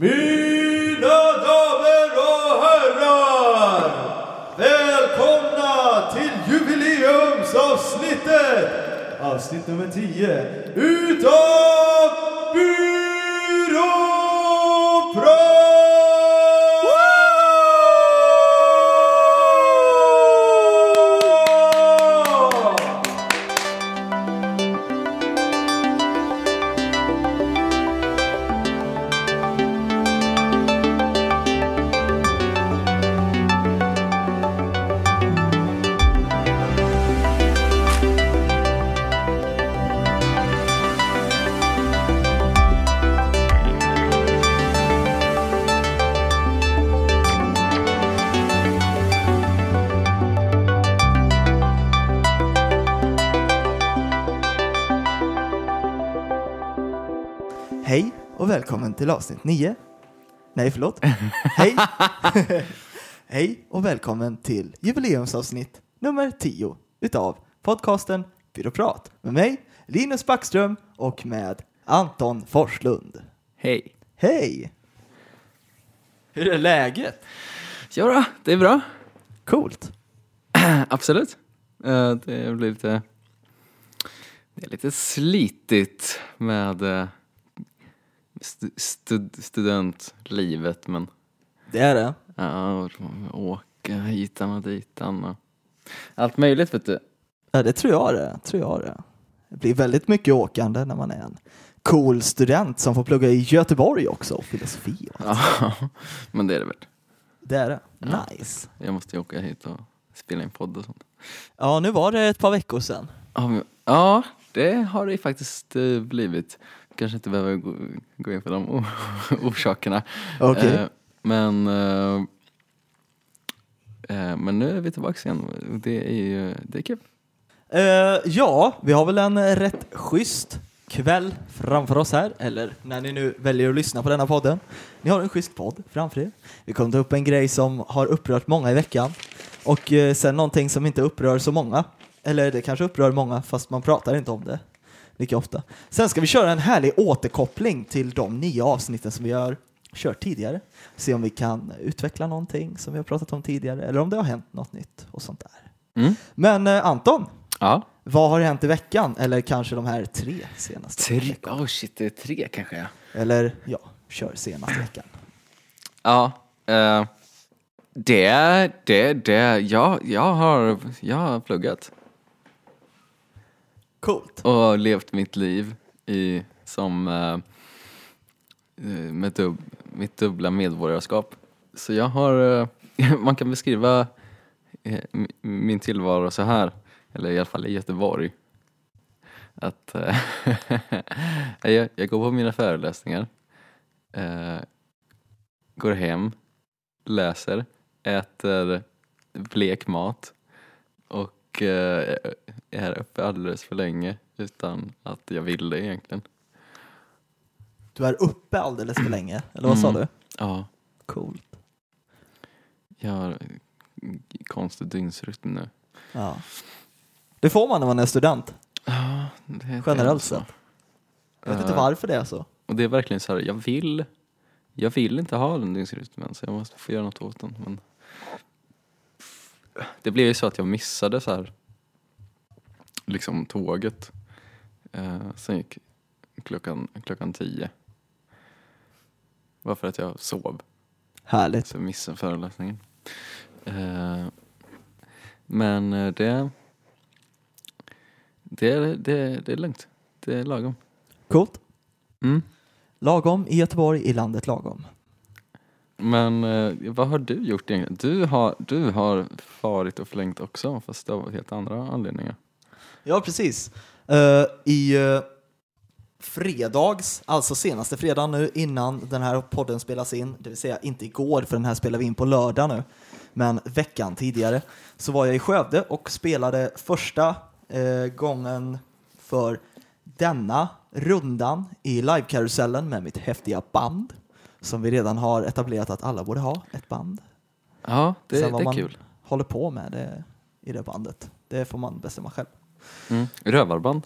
Mina damer och herrar, välkomna till jubileumsavsnittet, avsnitt nummer 10 utav Välkommen till avsnitt 9. Nej, förlåt. Hej. Hej och välkommen till jubileumsavsnitt nummer 10 utav podcasten Fyraprat. Med mig, Linus Backström, och med Anton Forslund. Hej. Hej. Hur är läget? Ja, det är bra. Coolt. Absolut. Det blir lite... Det är lite slitigt med... studentlivet, men... Det är det. Ja, åka hitan och ditan. Och allt möjligt, vet du. Ja, det tror jag det. Det blir väldigt mycket åkande när man är en cool student som får plugga i Göteborg också. Och filosofi. Och ja, men det är det väl. Det är det. Ja, nice. Jag måste ju åka hit och spela in podd och sånt. Ja, nu var det ett par veckor sedan. Ja, det har det faktiskt blivit. Kanske inte behöver gå in på de orsakerna. Okej. Men nu är vi tillbaka igen. Det är kul. Ja, vi har väl en rätt schysst kväll framför oss här. Eller när ni nu väljer att lyssna på denna podden. Ni har en schysst podd framför er. Vi kommer ta upp en grej som har upprört många i veckan. Och sen någonting som inte upprör så många. Eller det kanske upprör många fast man pratar inte om det lika ofta. Sen ska vi köra en härlig återkoppling till de 9 avsnitten som vi har kört tidigare. Se om vi kan utveckla någonting som vi har pratat om tidigare. Eller om det har hänt något nytt och sånt där. Mm. Men Anton, ja. Vad har hänt i veckan? Eller kanske de här 3 senaste veckan? Det är 3 kanske. Eller ja, kör senaste veckan. Ja, jag har pluggat. Coolt. Och levt mitt liv med mitt dubbla medborgarskap. Så jag har... man kan beskriva min tillvaro så här. Eller i alla fall i Göteborg. Att jag går på mina föreläsningar. Går hem. Läser. Äter blek mat. Och... är uppe alldeles för länge utan att jag vill det egentligen. Du är uppe alldeles för länge, eller vad sa du? Ja. Coolt. Jag har konstig dygnsrytm nu. Ja. Det får man när man är student. Ja, det generellt sett. Jag vet inte varför det är så. Och det är verkligen så här, jag vill inte ha den dygnsrytmen, så jag måste få göra något åt den. Men det blev ju så att jag missade så här liksom tåget. Sen gick klockan 10. Varför att jag sov. Härligt. Så missade föreläsningen. Men det är lugnt. Det är lagom. Coolt. Mm. Lagom i Göteborg, i landet lagom. Men vad har du gjort egentligen? Du har farit och flängt också, fast det var helt andra anledningar. Ja, precis. I fredags, alltså senaste fredagen nu innan den här podden spelas in, det vill säga inte igår för den här spelar vi in på lördag nu, men veckan tidigare, så var jag i Skövde och spelade första gången för denna rundan i livekarusellen med mitt häftiga band som vi redan har etablerat att alla borde ha ett band. Ja, det är kul. Sen vad man håller på med det, i det bandet, det får man bestämma själv. Mm. Rövarband?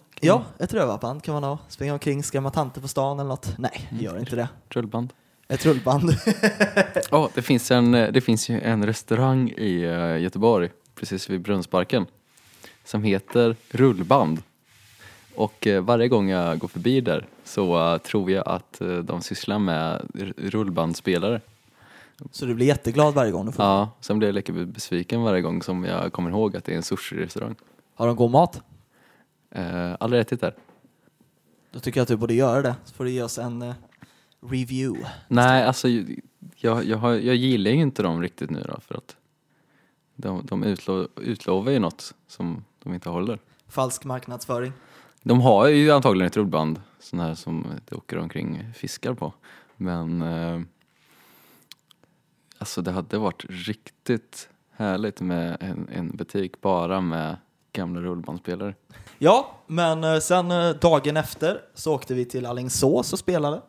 Ett rövarband kan man ha. Springa omkring, skrämma tanter på stan eller något. Nej, gör inte det. Rullband? Ett rullband. Ja, det finns ju en restaurang i Göteborg, precis vid Brunnsparken, som heter Rullband. Och varje gång jag går förbi där så tror jag att de sysslar med rullbandspelare. Så du blir jätteglad varje gång du får? Ja, sen blir jag lika besviken varje gång som jag kommer ihåg att det är en sushi-restaurang. Har de god mat? Aldrig ätit där. Då tycker jag att du borde göra det. Så får du ge oss en review. Nej, alltså jag gillar ju inte dem riktigt nu då. För att de utlovar ju något som de inte håller. Falsk marknadsföring. De har ju antagligen ett rullband. Sån här som det åker omkring fiskar på. Men alltså det hade varit riktigt härligt med en butik bara med gamla rullbandspelare. Ja, men sen dagen efter så åkte vi till Alingsås och spelade.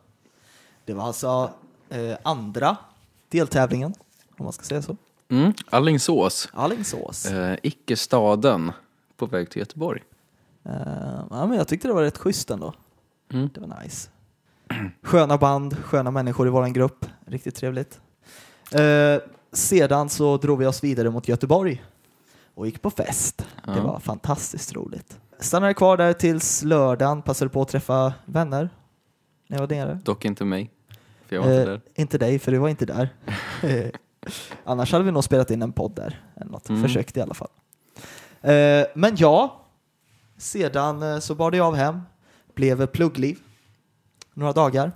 Det var alltså andra deltävlingen, om man ska säga så. Mm, Alingsås. Icke-staden på väg till Göteborg. Ja, men jag tyckte det var rätt schysst ändå. Mm. Det var nice. Sköna band, sköna människor i våran grupp. Riktigt trevligt. Sedan så drog vi oss vidare mot Göteborg och gick på fest. Ja. Det var fantastiskt roligt. Stannade kvar där tills lördagen. Passade på att träffa vänner när jag var nere. Dock inte mig, för jag var inte där. Inte dig, för du var inte där. Annars hade vi nog spelat in en podd där eller något. Försökt i alla fall. Men ja, sedan så bad jag av hem. Blev pluggliv några dagar.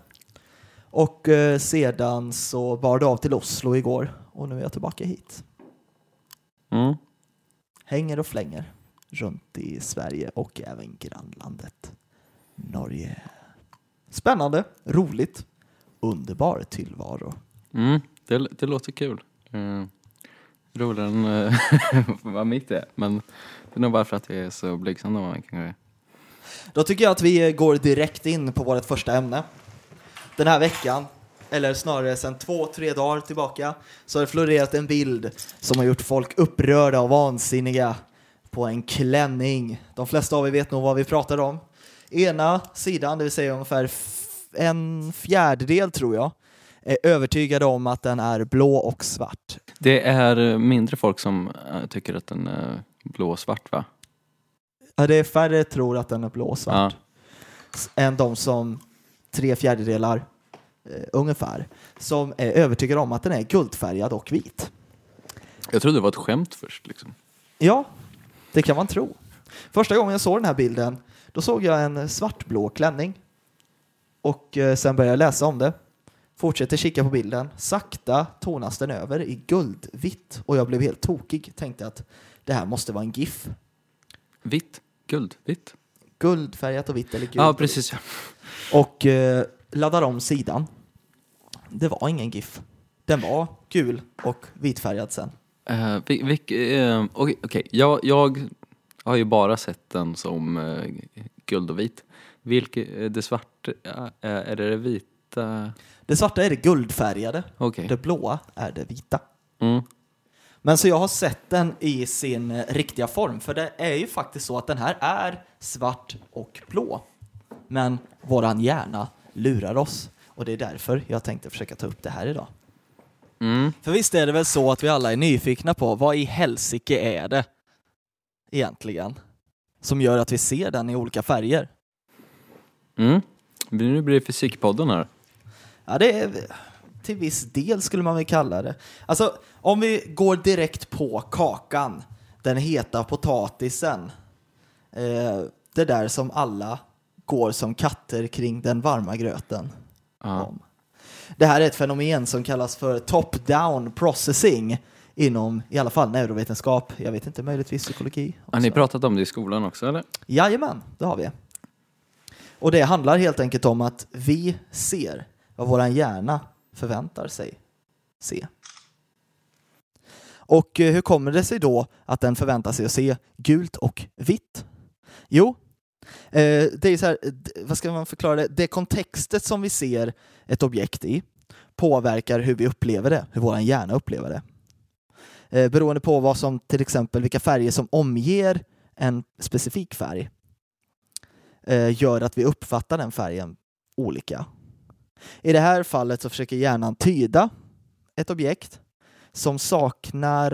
Och sedan så bar det av till Oslo igår. Och nu är jag tillbaka hit. Mm. Hänger och flänger runt i Sverige och även grannlandet Norge. Spännande, roligt, underbar tillvaro. Mm, det låter kul. Roligare än vad mitt är. Men det är nog bara för att jag är så blygsam då. Då tycker jag att vi går direkt in på vårt första ämne. Den här veckan, eller snarare sedan 2-3 dagar tillbaka, så har det florerat en bild som har gjort folk upprörda och vansinniga på en klänning. De flesta av er vet nog vad vi pratar om. Ena sidan, det vill säga ungefär en fjärdedel tror jag, är övertygade om att den är blå och svart. Det är mindre folk som tycker att den är blå och svart, va? Ja, det är färre tror att den är blå och svart. Ja. Än de som 3/4 ungefär som är övertygade om att den är guldfärgad och vit. Jag trodde det var ett skämt först liksom. Ja, det kan man tro. Första gången jag såg den här bilden, då såg jag en svartblå klänning. Och sen började jag läsa om det. Fortsätter kika på bilden. Sakta tonas den över i guldvitt. Och jag blev helt tokig. Tänkte att det här måste vara en gif. Vitt? Guldvitt? Guldfärgat och vitt eller gult. Ja, precis. Och laddar om sidan. Det var ingen GIF. Den var gul och vitfärgad sen. Okej. Jag har ju bara sett den som guld och vit. Det svarta är det vita? Det svarta är det guldfärgade. Okay. Det blåa är det vita. Mm. Men så jag har sett den i sin riktiga form. För det är ju faktiskt så att den här är svart och blå. Men våran hjärna lurar oss. Och det är därför jag tänkte försöka ta upp det här idag. Mm. För visst är det väl så att vi alla är nyfikna på vad i helsike är det egentligen som gör att vi ser den i olika färger? Mm. Nu blir det fysikpodden här. Ja, det är till viss del skulle man väl kalla det. Alltså, om vi går direkt på kakan, den heta potatisen, det där som alla går som katter kring den varma gröten. Ja. Det här är ett fenomen som kallas för top-down processing inom i alla fall neurovetenskap. Jag vet inte, möjligtvis psykologi. Också. Har ni pratat om det i skolan också, eller? Jajamän, det har vi. Och det handlar helt enkelt om att vi ser vad våran hjärna förväntar sig se. Och hur kommer det sig då att den förväntar sig att se gult och vitt? Jo, det är så här, vad ska man förklara det? Det kontextet som vi ser ett objekt i påverkar hur vi upplever det, hur vår hjärna upplever det. Beroende på vad som, till exempel vilka färger som omger en specifik färg, gör att vi uppfattar den färgen olika. I det här fallet så försöker hjärnan tyda ett objekt som saknar,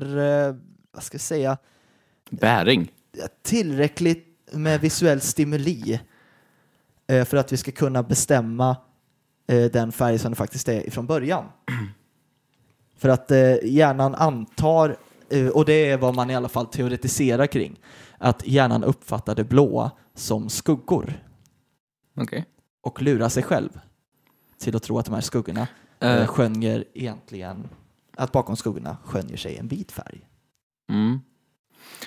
vad ska jag säga, bäring. Tillräckligt med visuell stimuli för att vi ska kunna bestämma den färg som det faktiskt är ifrån början. För att hjärnan antar, och det är vad man i alla fall teoretiserar kring, att hjärnan uppfattar det blåa som skuggor. Okay. Och lurar sig själv till att tro att de här skuggorna skönjer egentligen, att bakom skuggorna skönjer sig en vit färg. Mm.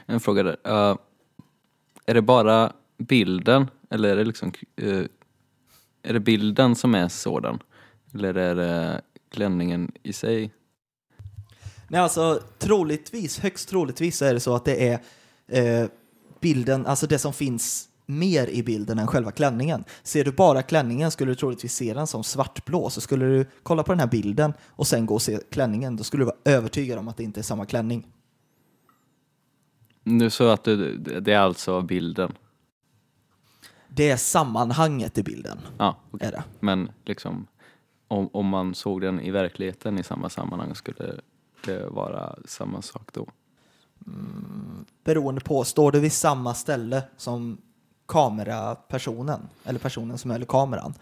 En fråga där. Är det bara bilden, eller är det liksom är det bilden som är sådan, eller är det klänningen i sig? Nej, alltså troligtvis, högst troligtvis är det så att det är bilden, alltså det som finns mer i bilden än själva klänningen. Ser du bara klänningen skulle du troligtvis se den som svartblå, så skulle du kolla på den här bilden och sen gå och se klänningen, då skulle du vara övertygad om att det inte är samma klänning. Nu så att det är alltså bilden. Det är sammanhanget i bilden. Ja, okay. Är det. Men liksom om man såg den i verkligheten i samma sammanhang skulle det vara samma sak då. Mm, beroende på, står du vid samma ställe som kamerapersonen eller personen som höll kameran,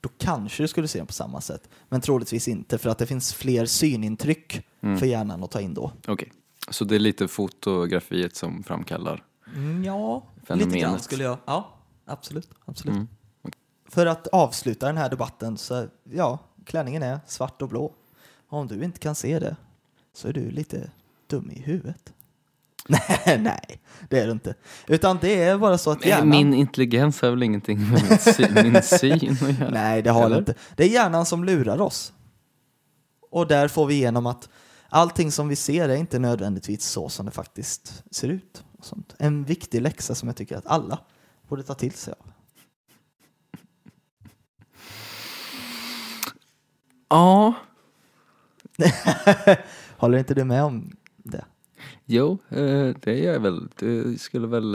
då kanske du skulle se den på samma sätt, men troligtvis inte, för att det finns fler synintryck för hjärnan att ta in då. Okej. Så det är lite fotografiet som framkallar fenomenet. Lite grann skulle jag. Ja, absolut. Mm. Okay. För att avsluta den här debatten så, ja, klänningen är svart och blå. Om du inte kan se det så är du lite dum i huvudet. Nej, det är det inte. Utan det är bara så att hjärnan... Min intelligens har väl ingenting med min syn att göra? Nej, det har det inte. Det är hjärnan som lurar oss. Och där får vi igenom att allting som vi ser är inte nödvändigtvis så som det faktiskt ser ut. Och sånt. En viktig läxa som jag tycker att alla borde ta till sig av. Ja. Håller inte du med om det? Jo, det gör jag väl. Det skulle väl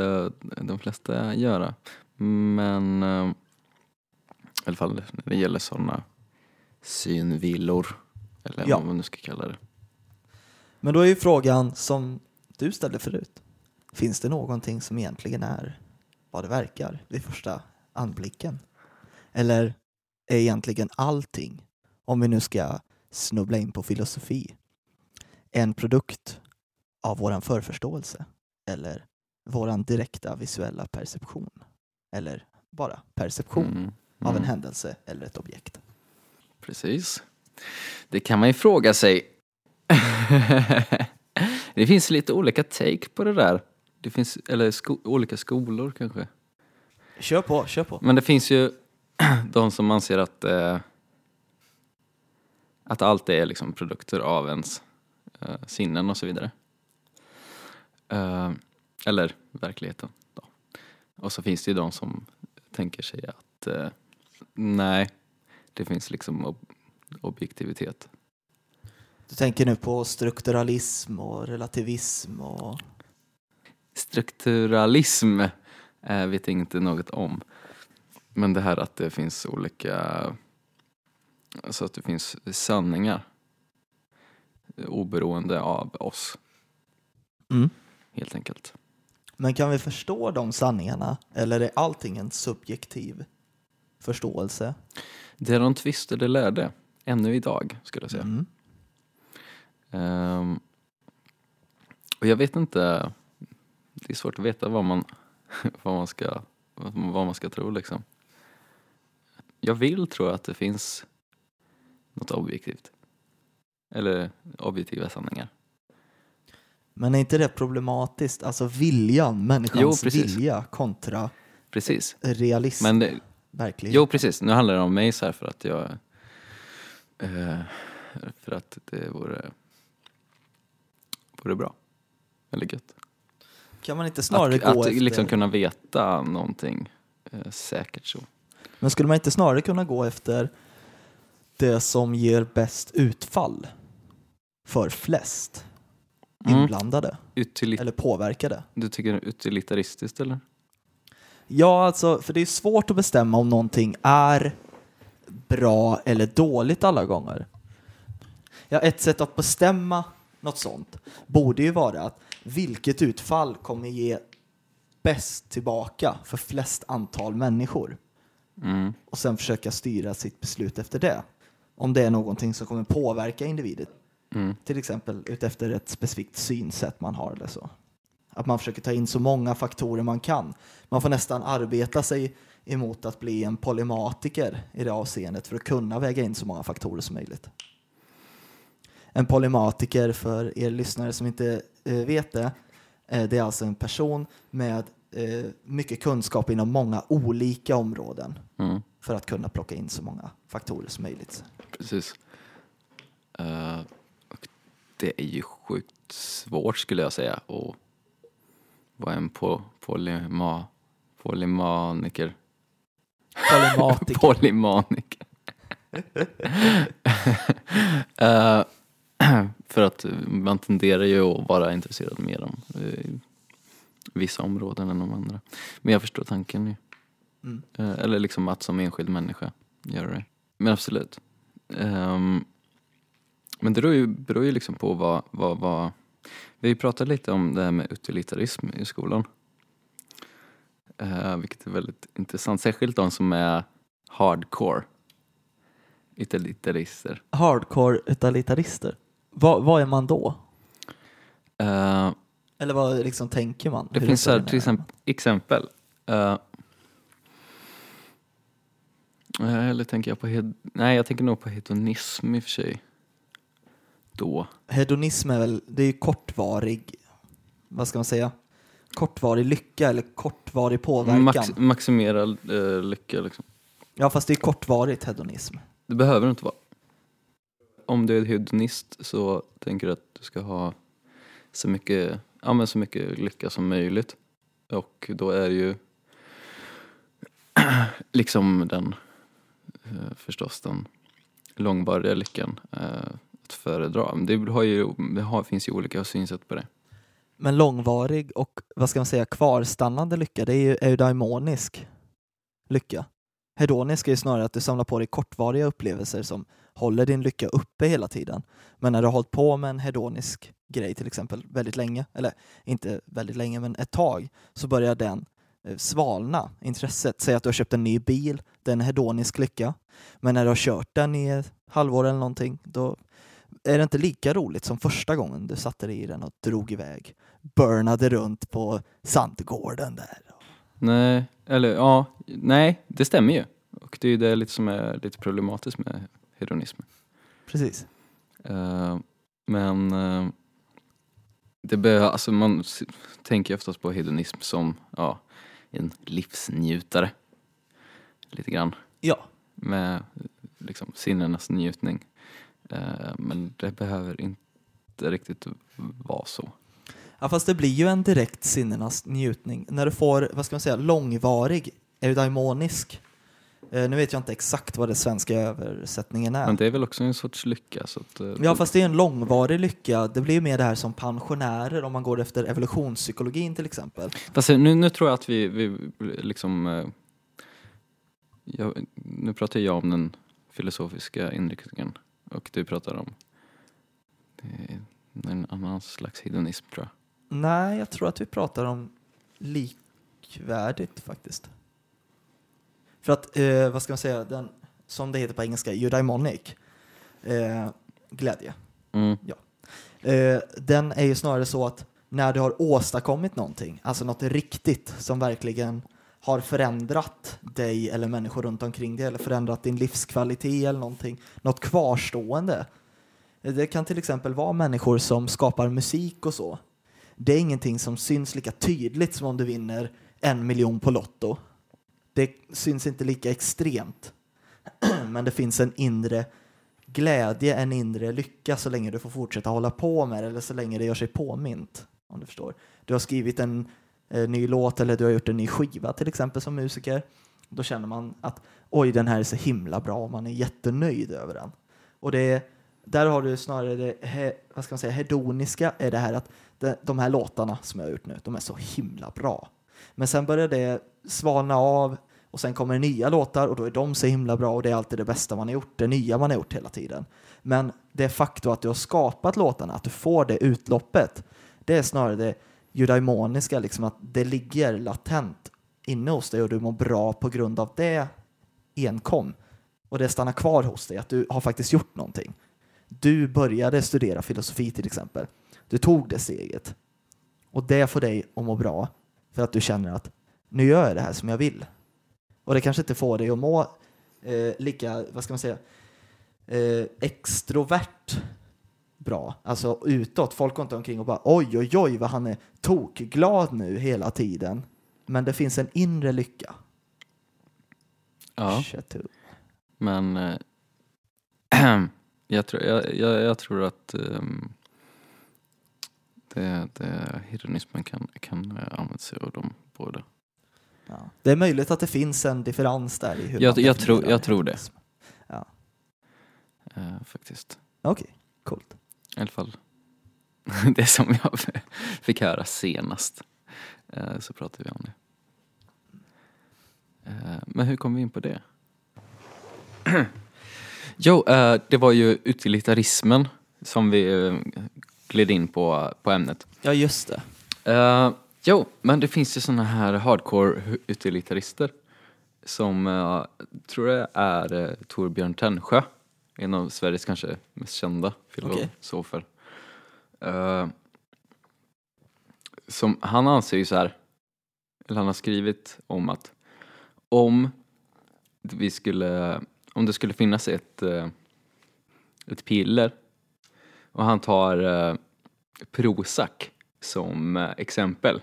de flesta göra. Men i alla fall när det gäller sådana synvillor. Eller vad man nu ska kalla det. Men då är ju frågan som du ställde förut. Finns det någonting som egentligen är vad det verkar vid första anblicken? Eller är egentligen allting, om vi nu ska snubbla in på filosofi, en produkt av våran förförståelse? Eller våran direkta visuella perception? Eller bara perception av en händelse eller ett objekt? Precis. Det kan man ju fråga sig. Det finns lite olika take på det där. Det finns, eller olika skolor kanske. Kör på. Men det finns ju de som anser att allt är liksom produkter av ens sinnen och så vidare. Eller verkligheten då. Och så finns det ju de som tänker sig att nej, det finns liksom objektivitet. Du tänker nu på strukturalism och relativism och... Strukturalism vet jag inte något om. Men det här att det finns olika... Alltså att det finns sanningar. Oberoende av oss. Mm. Helt enkelt. Men kan vi förstå de sanningarna? Eller är allting en subjektiv förståelse? Det de tvistade lärde. Ännu idag skulle jag säga. Mm. Och jag vet inte, det är svårt att veta vad man ska tro liksom. Jag vill tro att det finns något objektivt eller objektiva sanningar. Men är inte det problematiskt, alltså viljan, människans vilja kontra realism? Men det, verkligen. Jo, precis. Nu handlar det om mig så här, för att jag för att det vore bra. Eller gött. Kan man inte snarare gå efter... liksom kunna veta någonting säkert så. Men skulle man inte snarare kunna gå efter det som ger bäst utfall för flest inblandade? Eller påverkade? Du tycker det är utilitaristiskt eller? Ja, alltså, för det är svårt att bestämma om någonting är bra eller dåligt alla gånger. Ja, ett sätt att bestämma något sånt borde ju vara att vilket utfall kommer ge bäst tillbaka för flest antal människor. Mm. Och sen försöka styra sitt beslut efter det. Om det är någonting som kommer påverka individen. Mm. Till exempel utefter ett specifikt synsätt man har eller så. Att man försöker ta in så många faktorer man kan. Man får nästan arbeta sig emot att bli en polymatiker i det avseendet för att kunna väga in så många faktorer som möjligt. En polymatiker, för er lyssnare som inte vet det är alltså en person med mycket kunskap inom många olika områden för att kunna plocka in så många faktorer som möjligt. Precis. Och det är ju sjukt svårt skulle jag säga att vara en polymatiker. För att man tenderar ju att vara intresserad mer om vissa områden än de andra. Men jag förstår tanken nu. Mm. Eller liksom att som enskild människa gör det. Men absolut. Men det beror ju liksom på vad... Vi pratade lite om det här med utilitarism i skolan. Vilket är väldigt intressant. Särskilt de som är hardcore utilitarister. Hardcore utilitarister? Vad är man då? Eller vad liksom tänker man? Det finns här till exempel. Eller tänker jag på... Nej, jag tänker nog på hedonism i och för sig. Då. Hedonism är väl... Det är ju kortvarig... Vad ska man säga? Kortvarig lycka eller kortvarig påverkan. Maximerad lycka liksom. Ja, fast det är kortvarigt hedonism. Det behöver inte vara. Om du är hedonist så tänker du att du ska ha så mycket lycka som möjligt. Och då är ju liksom den förstås den långvariga lyckan att föredra. Det finns ju olika synsätt på det. Men långvarig och vad ska man säga kvarstannande lycka, det är ju eudaimonisk lycka. Hedonisk är ju snarare att du samlar på dig kortvariga upplevelser som håller din lycka uppe hela tiden. Men när du har hållit på med en hedonisk grej till exempel väldigt länge, eller inte väldigt länge men ett tag, så börjar den svalna intresset. Säg att du har köpt en ny bil, det är en hedonisk lycka. Men när du har kört den i ett halvår eller någonting, då är det inte lika roligt som första gången du satte dig i den och drog iväg. Burnade runt på Sandgården där. Nej, eller ja, nej, det stämmer ju. Och det är ju det lite som är lite problematiskt med hedonismen. Precis. Men det behöver, alltså man tänker oftast på hedonism som en livsnjutare. Lite grann. Ja. Med liksom sinnenas njutning. Men det behöver inte riktigt vara så. Ja, fast det blir ju en direkt sinnenas njutning. När du får, vad ska man säga, långvarig, eudaimonisk. Nu vet jag inte exakt vad det svenska översättningen är. Men det är väl också en sorts lycka. Så att, ja, fast det är en långvarig lycka. Det blir ju mer det här som pensionärer om man går efter evolutionspsykologin till exempel. Fast nu tror jag att vi liksom... nu pratar jag om den filosofiska inriktningen. Och du pratar om... en annan slags hedonism tror jag. Nej, jag tror att vi pratar om likvärdigt faktiskt. För att, vad ska man säga, den, som det heter på engelska, eudaimonic, glädje. Mm. Ja. Den är ju snarare så att när du har åstadkommit någonting, alltså något riktigt som verkligen har förändrat dig eller människor runt omkring dig eller förändrat din livskvalitet eller någonting, något kvarstående. Det kan till exempel vara människor som skapar musik och så. Det är ingenting som syns lika tydligt som om du vinner 1 miljon på lotto. Det syns inte lika extremt. Men det finns en inre glädje, en inre lycka så länge du får fortsätta hålla på med det. Eller så länge det gör sig påmint, om du förstår. Du har skrivit en ny låt eller du har gjort en ny skiva till exempel som musiker. Då känner man att oj, den här är så himla bra och man är jättenöjd över den. Och det är... Där har du snarare det, vad ska man säga, hedoniska är det här att de här låtarna som jag har gjort nu, de är så himla bra. Men sen börjar det svalna av och sen kommer nya låtar och då är de så himla bra och det är alltid det bästa man har gjort, det nya man har gjort hela tiden. Men det faktum att du har skapat låtarna, att du får det utloppet, det är snarare det eudaimoniska, liksom att det ligger latent inne hos dig och du mår bra på grund av det enkom. Och det stannar kvar hos dig, att du har faktiskt gjort någonting. Du började studera filosofi till exempel. Du tog det steget. Och det får dig att må bra för att du känner att nu gör jag det här som jag vill. Och det kanske inte får dig att må lika, vad ska man säga, extrovert bra. Alltså utåt. Folk går inte omkring och bara oj vad han är tokglad nu hela tiden. Men det finns en inre lycka. Ja. Men jag tror att det hedonismen kan använda sig av dem båda. Ja. Det är möjligt att det finns en differens där i hur jag tror det. Ja. Faktiskt. Okej, coolt. I alla fall det som jag fick höra senast. Så pratar vi om det. Men hur kom vi in på det? Jo, det var ju utilitarismen som vi gled in på ämnet. Ja, just det. Jo, men det finns ju såna här hardcore utilitarister som tror jag är Torbjörn Tännsjö, en av Sveriges kanske mest kända filosofer. Okay. Som han anser ju så här, eller han har skrivit om att om det skulle finnas ett piller, och han tar Prozac som exempel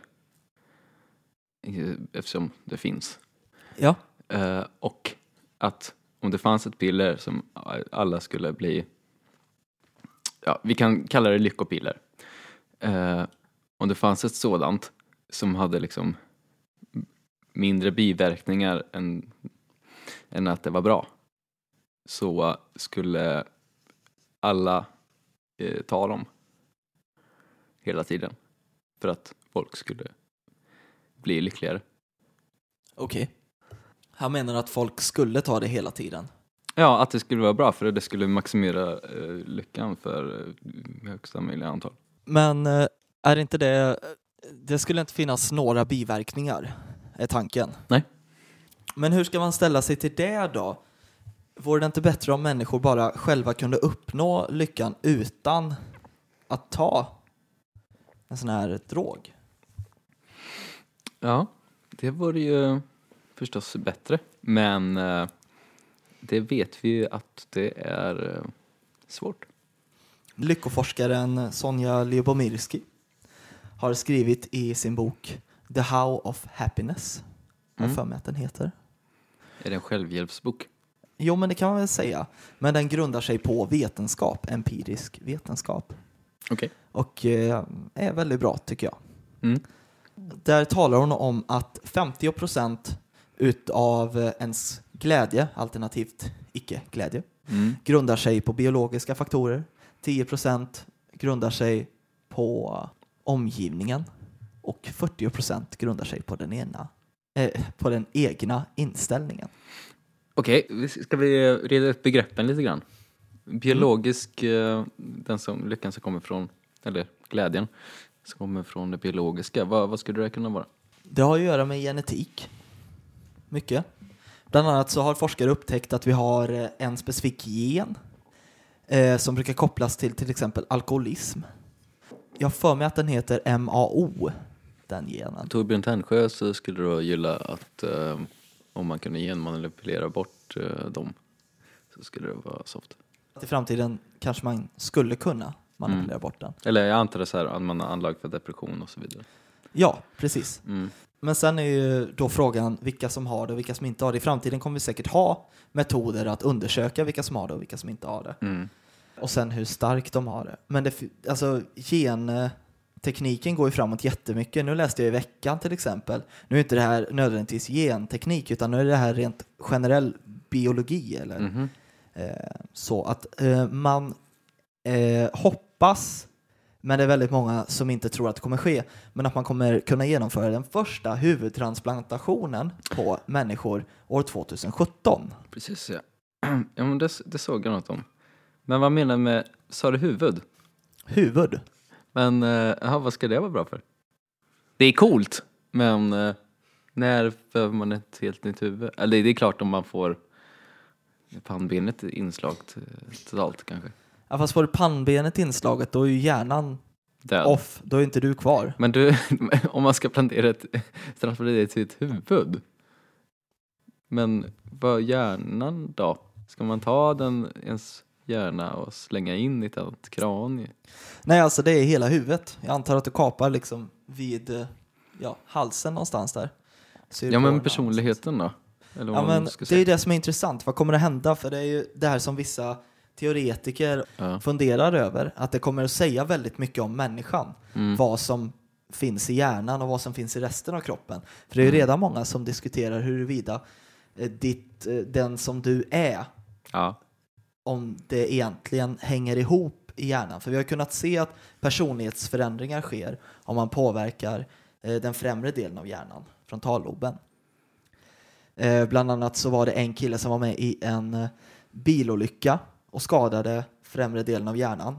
eftersom det finns. Ja. Och att om det fanns ett piller som alla skulle bli, ja, vi kan kalla det lyckopiller. Om det fanns ett sådant som hade liksom mindre biverkningar än att det var bra, så skulle alla ta dem hela tiden för att folk skulle bli lyckligare. Okej. Han menar att folk skulle ta det hela tiden? Ja, att det skulle vara bra för det skulle maximera lyckan för högsta möjliga antal. Men är inte det skulle inte finnas några biverkningar, är tanken? Nej. Men hur ska man ställa sig till det då? Vore det inte bättre om människor bara själva kunde uppnå lyckan utan att ta en sån här drog? Ja, det vore ju förstås bättre. Men det vet vi ju att det är svårt. Lyckoforskaren Sonja Lyubomirsky har skrivit i sin bok The How of Happiness. Vad för mig att den heter. Är det en självhjälpsbok? Jo, men det kan man väl säga. Men den grundar sig på vetenskap, empirisk vetenskap. Okej. Och är väldigt bra tycker jag. Mm. Där talar hon om att 50% utav ens glädje, alternativt icke-glädje, grundar sig på biologiska faktorer. 10% grundar sig på omgivningen. Och 40% grundar sig på den egna inställningen. Okej, ska vi reda upp begreppen lite grann? Biologisk, den som lyckan som kommer från, eller glädjen som kommer från det biologiska. Vad skulle det kunna vara? Det har att göra med genetik. Mycket. Bland annat så har forskare upptäckt att vi har en specifik gen som brukar kopplas till exempel alkoholism. Jag för mig att den heter MAO, den genen. Torbjörn Tännsjö så skulle du gilla att om man kunde genmanipulera bort dem så skulle det vara soft. I framtiden kanske man skulle kunna manipulera bort den. Eller jag antar det så här att man har anlag för depression och så vidare. Ja, precis. Mm. Men sen är ju då frågan vilka som har det och vilka som inte har det. I framtiden kommer vi säkert ha metoder att undersöka vilka som har det och vilka som inte har det. Mm. Och sen hur starkt de har det. Men alltså gentekniken går ju framåt jättemycket. Nu läste jag i veckan till exempel. Nu är inte det här nödvändigtvis genteknik utan nu är det här rent generell biologi. Eller så att man hoppas Men det är väldigt många som inte tror att det kommer ske. Men att man kommer kunna genomföra den första huvudtransplantationen på människor år 2017. Precis, ja. Ja, men det såg jag något om. Men vad menar du med, sa du huvud? Huvud. Men vad ska det vara bra för? Det är coolt. Men när behöver man ett helt nytt huvud? Eller det är klart om man får pannbenet inslagt totalt kanske. Ja, fast får du pannbenet inslaget, då är ju hjärnan död. Off. Då är inte du kvar. Men du, om man ska plantera ett transplantera sitt huvud. Men vad hjärnan då? Ska man ta den ens hjärna och slänga in i ett annat kranie? Nej, alltså det är hela huvudet. Jag antar att du kapar liksom vid halsen någonstans där. Ja, men personligheten då? Eller vad man ska säga. Det är det som är intressant. Vad kommer det hända? För det är ju det här som vissa teoretiker funderar över, att det kommer att säga väldigt mycket om människan, vad som finns i hjärnan och vad som finns i resten av kroppen. För det är ju redan många som diskuterar huruvida den som du är, om det egentligen hänger ihop i hjärnan. För vi har kunnat se att personlighetsförändringar sker om man påverkar den främre delen av hjärnan, frontalloben. Bland annat så var det en kille som var med i en bilolycka och skadade främre delen av hjärnan.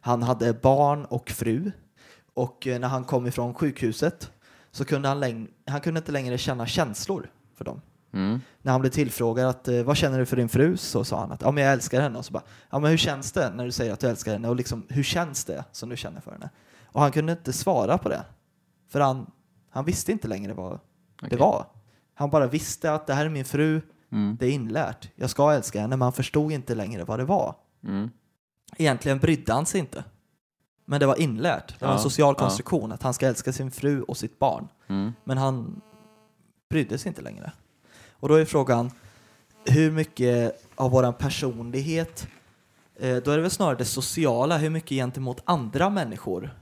Han hade barn och fru. Och när han kom ifrån sjukhuset så kunde han kunde inte längre känna känslor för dem. Mm. När han blev tillfrågad att vad känner du för din fru? Så sa han att ja, men jag älskar henne. Och så bara, ja, men hur känns det när du säger att du älskar henne? Och liksom, hur känns det som du känner för henne? Och han kunde inte svara på det. För han visste inte längre vad det var. Han bara visste att det här är min fru. Det är inlärt. Jag ska älska henne, men han förstod inte längre vad det var. Egentligen brydde han sig inte. Men det var inlärt. Det var en social konstruktion att han ska älska sin fru och sitt barn. Men han brydde sig inte längre. Och då är frågan, hur mycket av vår personlighet, då är det väl snarare det sociala, hur mycket gentemot andra människor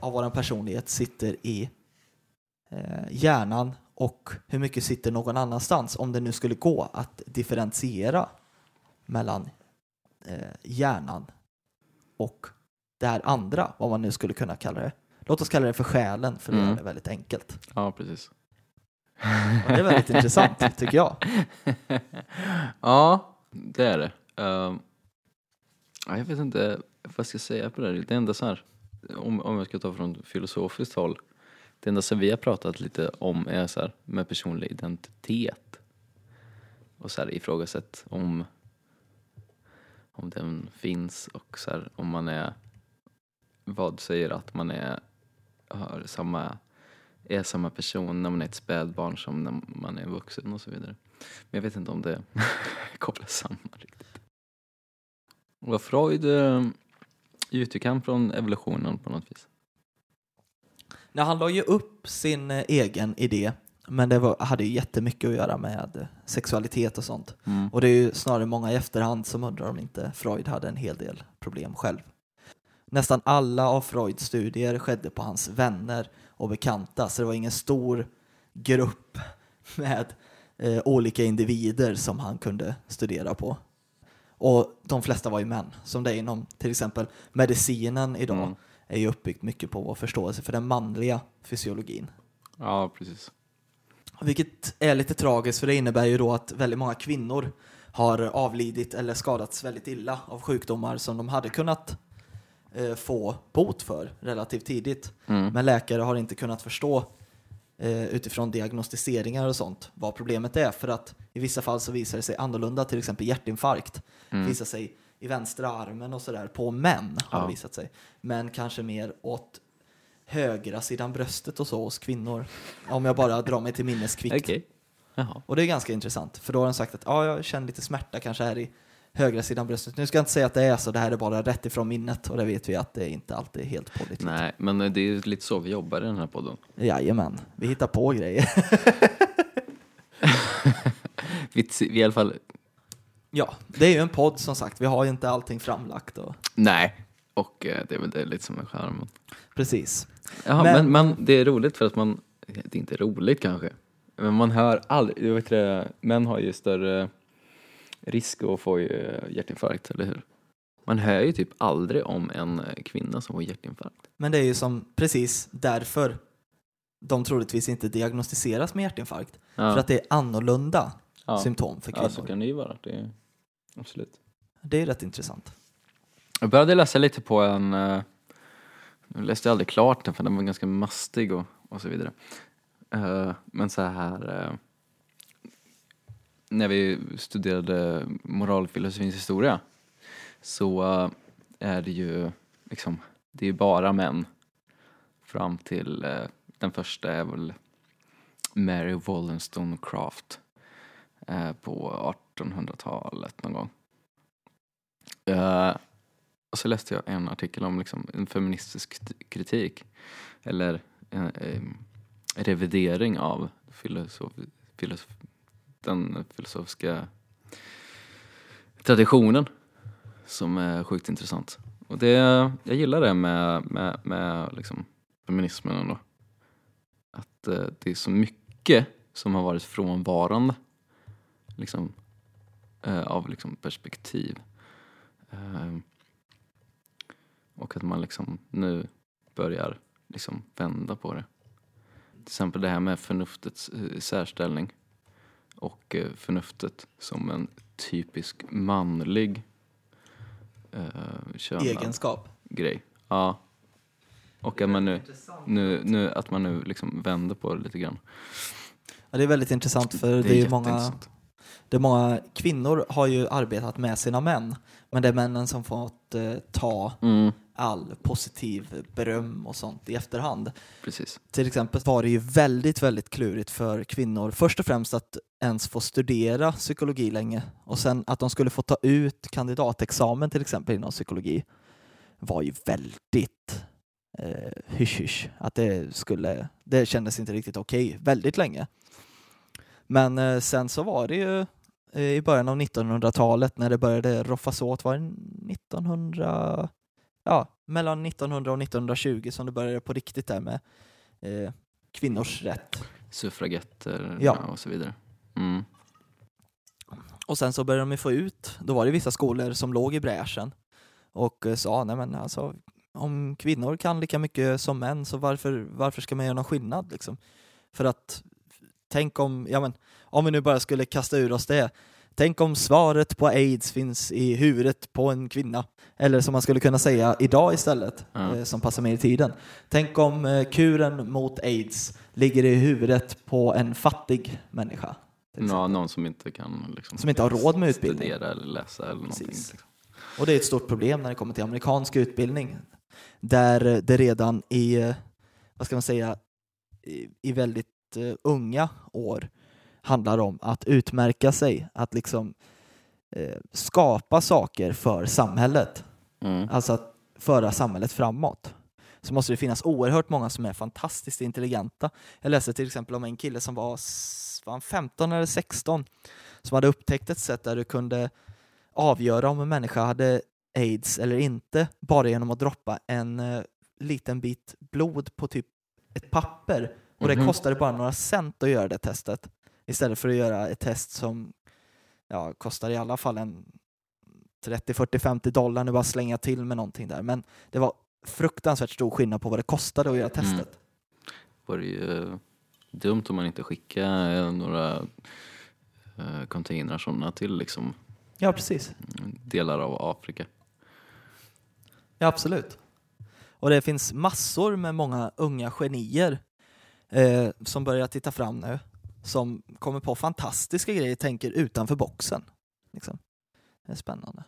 av vår personlighet sitter i hjärnan och hur mycket sitter någon annanstans, om det nu skulle gå att differentiera mellan hjärnan och det här andra, vad man nu skulle kunna kalla det. Låt oss kalla det för själen, för det är väldigt enkelt. Ja, precis. Och det är väldigt intressant, tycker jag. Ja, det är det. Jag vet inte vad jag ska säga på det här. Det enda så här, om jag ska ta från filosofiskt håll, det enda som vi har pratat lite om är så här, med personlig identitet. Och så här ifrågasätt om den finns, och så här, om man är, vad säger att man är, är samma person när man är ett spädbarn som när man är vuxen och så vidare. Men jag vet inte om det kopplas samman riktigt. Var Freud utekan från evolutionen på något vis? Nej, han la ju upp sin egen idé, men det hade ju jättemycket att göra med sexualitet och sånt. Och det är ju snarare många i efterhand som undrar om inte Freud hade en hel del problem själv. Nästan alla av Freuds studier skedde på hans vänner och bekanta, så det var ingen stor grupp med olika individer som han kunde studera på. Och de flesta var ju män, som det är inom till exempel medicinen idag, är ju uppbyggt mycket på vår förståelse för den manliga fysiologin. Ja, precis. Vilket är lite tragiskt, för det innebär ju då att väldigt många kvinnor har avlidit eller skadats väldigt illa av sjukdomar som de hade kunnat få bot för relativt tidigt. Men läkare har inte kunnat förstå utifrån diagnostiseringar och sånt vad problemet är, för att i vissa fall så visar det sig annorlunda, till exempel hjärtinfarkt visar sig i vänstra armen och sådär på män har visat sig, men kanske mer åt högra sidan bröstet och så hos kvinnor, om jag bara drar mig till minnes kvickt. Okay. Och det är ganska intressant, för då har de sagt att jag känner lite smärta kanske här i högra sidan bröstet. Nu ska jag inte säga att det är så, det här är bara rätt ifrån minnet, och det vet vi att det inte alltid är helt pålitligt. Nej, men det är lite så vi jobbar i den här podden. Jajamän, vi hittar på grejer. vi i alla fall. Ja, det är ju en podd som sagt, vi har ju inte allting framlagt. Nej, och det är väl det lite som en skärm. Precis. Jaha, men det är roligt för att man, det är inte roligt kanske, men man hör aldrig, vet du, män har ju större risk att få hjärtinfarkt, eller hur? Man hör ju typ aldrig om en kvinna som får hjärtinfarkt. Men det är ju som precis därför de troligtvis inte diagnostiseras med hjärtinfarkt. Ja. För att det är annorlunda symptom för kvinnor. Ja, så kan det ju vara. Det är... Absolut. Det är rätt intressant. Jag började läsa lite på en... Nu läste jag aldrig klart den för den var ganska mastig och så vidare. Men så här... När vi studerade moralfilosofins historia så är det ju liksom, det är bara män fram till den första är väl Mary Wollstonecraft på 1800-talet någon gång. Och så läste jag en artikel om liksom en feministisk kritik eller revidering av den filosofiska traditionen som är sjukt intressant. Och det, jag gillar det med liksom feminismen ändå. Att det är så mycket som har varit frånvarande liksom, av liksom perspektiv. Och att man liksom nu börjar liksom vända på det. Till exempel det här med förnuftets särställning. Och förnuftet som en typisk manlig egenskap grej. Ja. Och att man nu att man nu liksom vänder på det lite grann. Ja, det är väldigt intressant för det är ju många kvinnor har ju arbetat med sina män, men det är männen som fått ta all positiv beröm och sånt i efterhand. Precis. Till exempel var det ju väldigt, väldigt klurigt för kvinnor. Först och främst att ens få studera psykologi länge. Och sen att de skulle få ta ut kandidatexamen till exempel inom psykologi var ju väldigt hysch. Att det kändes inte riktigt okej väldigt länge. Men sen så var det ju i början av 1900-talet när det började roffas åt, var det 1900... Ja, mellan 1900 och 1920 som det började på riktigt där med kvinnors rätt. Suffragetter och så vidare. Mm. Och sen så började de få ut, då var det vissa skolor som låg i bräschen och sa, nej men alltså, om kvinnor kan lika mycket som män så varför ska man göra någon skillnad liksom? För att tänk om, ja men, om vi nu bara skulle kasta ur oss det. Tänk om svaret på AIDS finns i huvudet på en kvinna. Eller som man skulle kunna säga idag istället. Ja. Som passar mer i tiden. Tänk om kuren mot AIDS ligger i huvudet på en fattig människa. Ja, någon som inte kan... Liksom, som inte har råd med utbildning. Studera eller läsa eller någonting. Liksom. Och det är ett stort problem när det kommer till amerikansk utbildning. Där det redan i, vad ska man säga, i väldigt unga år handlar om att utmärka sig. Att liksom skapa saker för samhället. Mm. Alltså att föra samhället framåt. Så måste det finnas oerhört många som är fantastiskt intelligenta. Jag läste till exempel om en kille som var 15 eller 16. Som hade upptäckt ett sätt där du kunde avgöra om en människa hade AIDS eller inte. Bara genom att droppa en liten bit blod på typ ett papper. Och det kostade bara några cent att göra det testet. Istället för att göra ett test som kostar i alla fall en 30, 40, 50 dollar. Nu bara slänga till med någonting där. Men det var fruktansvärt stor skillnad på vad det kostade att göra testet. Det var ju dumt om man inte skickade några containrar sådana till liksom, ja, precis. Delar av Afrika. Ja, absolut. Och det finns massor med många unga genier som börjar titta fram nu. Som kommer på fantastiska grejer, tänker utanför boxen. Liksom. Det är spännande.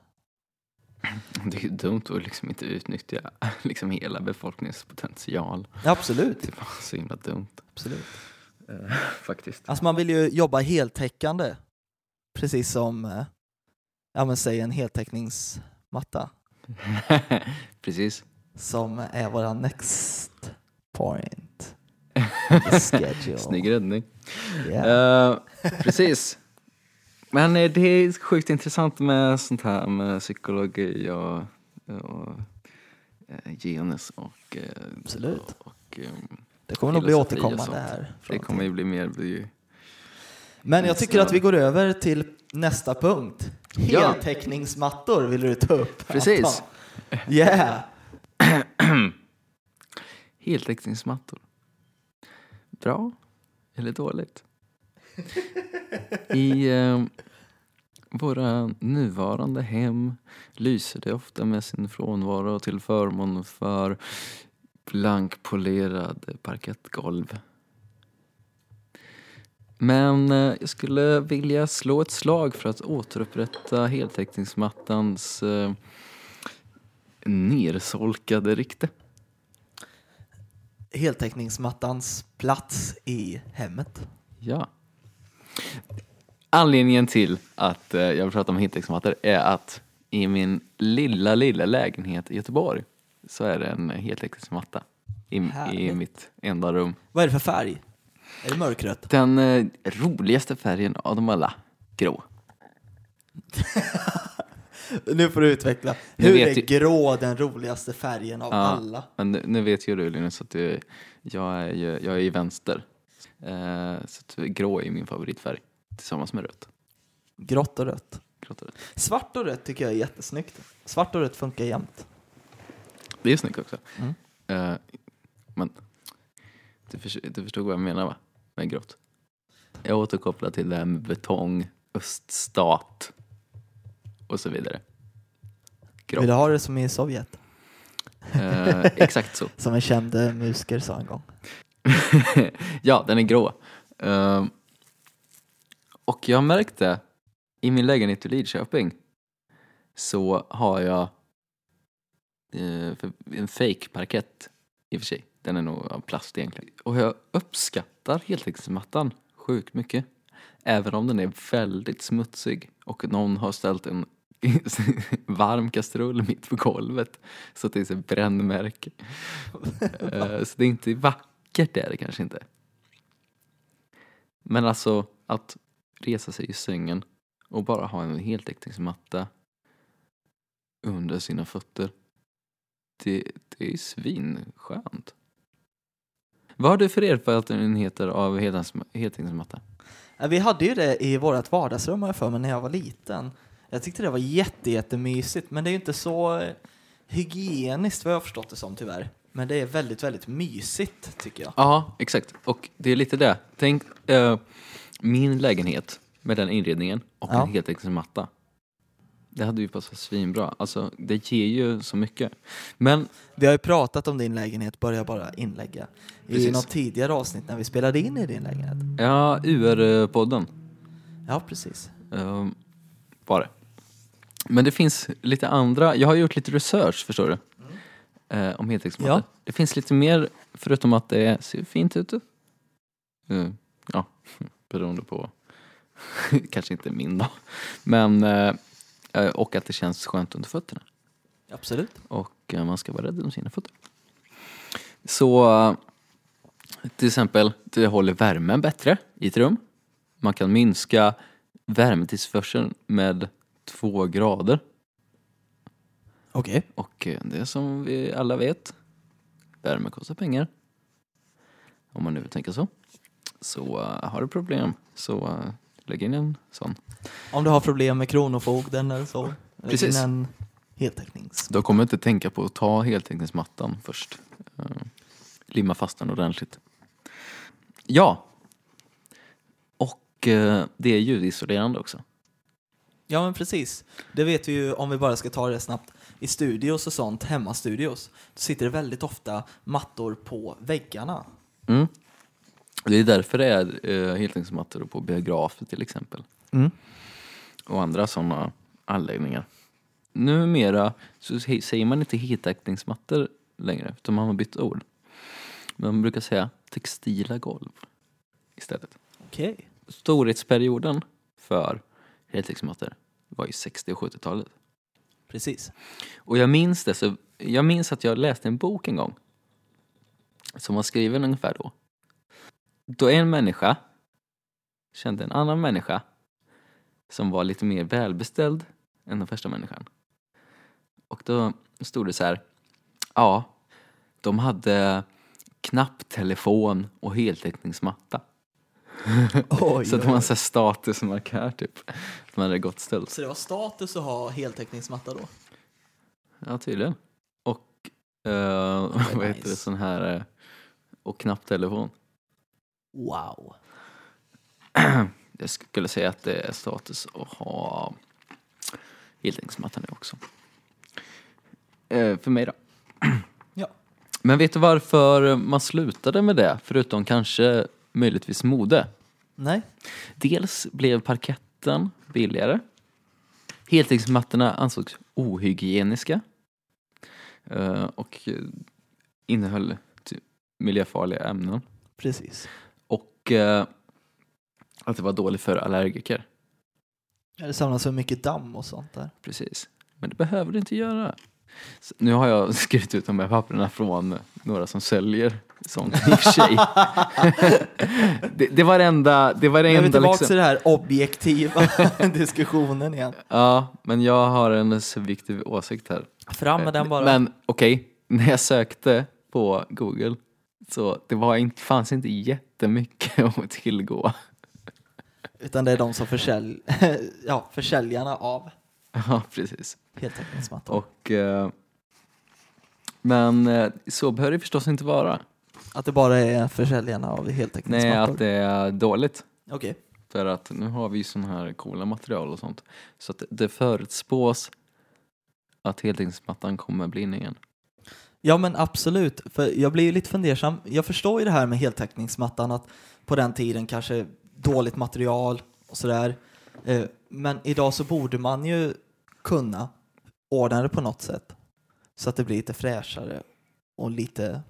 Det är ju dumt att liksom inte utnyttja liksom hela befolkningspotential. Ja, absolut. Det var så himla dumt. Absolut. Faktiskt. Alltså man vill ju jobba heltäckande. Precis som säg en heltäckningsmatta. Precis. Som är vår next point. Snygg räddning. Yeah. Precis. Men det är sjukt intressant med sånt här med psykologi och genus och absolut. Och det kommer nog bli återkommande här. Det kommer ju bli mer. Men jag tycker att vi går över till nästa punkt. Heltäckningsmattor vill du ta upp? Precis. Yeah. Heltäckningsmattor. Bra eller dåligt? I våra nuvarande hem lyser det ofta med sin frånvaro till förmån för blankpolerade parkettgolv. Men jag skulle vilja slå ett slag för att återupprätta heltäckningsmattans nersolkade rykte. Heltäckningsmattans plats i hemmet. Ja. Anledningen till att jag pratar om heltäckningsmattor är att i min lilla lägenhet i Göteborg så är det en heltäckningsmatta i mitt enda rum. Vad är det för färg? Är det mörkrött? Den roligaste färgen av dem alla. Grå. Nu får du utveckla. Hur är grå den roligaste färgen av alla? Men nu vet ju du, Linus, att jag är i vänster. Så att grå är min favoritfärg. Tillsammans med rött. Grått och rött. Svart och rött tycker jag är jättesnyggt. Svart och rött funkar jämt. Det är snyggt också. Mm. Men... Du förstod vad jag menar, va? Med grått. Jag återkopplar till det här med betong, öststat och så vidare. Grått. Vill du ha det som i Sovjet? Exakt så. Som en känd musiker sa en gång. Ja, den är grå. Och jag märkte i min lägenhet i Lidköping så har jag en fake parkett i och för sig. Den är nog av plast egentligen. Och jag uppskattar heltäckningsmattan sjukt mycket. Även om den är väldigt smutsig. Och någon har ställt en varm kastrull mitt på golvet. Så att det är så brännmärke. Så det är inte vackert, det är det kanske inte. Men alltså att resa sig i sängen. Och bara ha en heltäckningsmatta under sina fötter. Det är svinskönt. Vad har du för erfarenheter av heltäckningsmatta? Vi hade ju det i vårt vardagsrum här för mig när jag var liten. Jag tyckte det var jättemysigt. Men det är ju inte så hygieniskt vad jag har förstått det som, tyvärr. Men det är väldigt, väldigt mysigt tycker jag. Ja, exakt. Och det är lite det. Tänk min lägenhet med den inredningen och en heltäckningsmatta. Det hade ju passat svinbra. Alltså, det ger ju så mycket. Men vi har ju pratat om din lägenhet, börjar bara inlägga. I något tidigare avsnitt när vi spelade in i din lägenhet. Ja, UR-podden. Ja, precis. Var det. Men det finns lite andra... Jag har gjort lite research, förstår du? Mm. Om heltäckningsmattor. Ja. Det finns lite mer, förutom att det ser fint ut. Ja, beroende på... Kanske inte min då. Men... Och att det känns skönt under fötterna. Absolut. Och man ska vara rädd om sina fötter. Så till exempel, det håller värmen bättre i ett rum. Man kan minska värmetillförseln med 2 grader. Okej. Okay. Och det som vi alla vet, värme kostar pengar. Om man nu tänker så. Så har du problem så... Lägg in en sån. Om du har problem med kronofogden eller så. Lägg precis. In en heltäckningsmatta. Då kommer jag inte tänka på att ta heltäckningsmattan först. Limma fast den ordentligt. Ja. Och det är ljudisolerande också. Ja, men precis. Det vet vi ju, om vi bara ska ta det snabbt. I studios och sånt, hemmastudios, så sitter det väldigt ofta mattor på väggarna. Mm. Det är därför det är heltäckningsmattor på biografer till exempel. Mm. Och andra sådana anläggningar. Numera så säger man inte heltäckningsmattor längre. Utan man har bytt ord. Men man brukar säga textila golv istället. Okej. Okay. Storhetsperioden för heltäckningsmattor var ju 60- och 70-talet. Precis. Och jag minns det. Så jag minns att jag läste en bok en gång. Som var skriven ungefär då. Då en människa kände en annan människa som var lite mer välbeställd än den första människan. Och då stod det så här. Ja, de hade knapptelefon och heltäckningsmatta. Så att man ser statusmarkär typ. Man hade gott ställt. Så det var status att ha heltäckningsmatta då? Ja, tydligen. Och vad heter det, sån här och knapptelefon. Wow. Jag skulle säga att det är status att ha heltäckningsmatta nu också. För mig då. Ja. Men vet du varför man slutade med det? Förutom kanske möjligtvis mode. Nej. Dels blev parketten billigare. Heltäckningsmattorna ansågs ohygieniska. Och innehöll miljöfarliga ämnen. Precis. Och att det var dåligt för allergiker. Det samlas så mycket damm och sånt där. Precis. Men det behöver du inte göra. Så nu har jag skrivit ut de här papperna från några som säljer sånt i och för sig. Det var det enda. Men tillbaka liksom till det här objektiva diskussionen igen. Ja, men jag har en subjektiv åsikt här. Fram med den bara. Men okej, när jag sökte på Google så det var inte, fanns inte jättemycket att tillgå. Utan det är de som försäljarna av. Ja, precis. Heltäckningsmattor. Och men så behöver det förstås inte vara. Att det bara är försäljarna av heltäckningsmattor? Nej, att det är dåligt. Okej. Okay. För att nu har vi sån här coola material och sånt. Så att det förutspås att heltäckningsmattan kommer bli inne igen. Ja, men absolut. För jag blir ju lite fundersam. Jag förstår ju det här med heltäckningsmattan. Att på den tiden kanske dåligt material och sådär. Men idag så borde man ju kunna ordna det på något sätt så att det blir lite fräschare och lite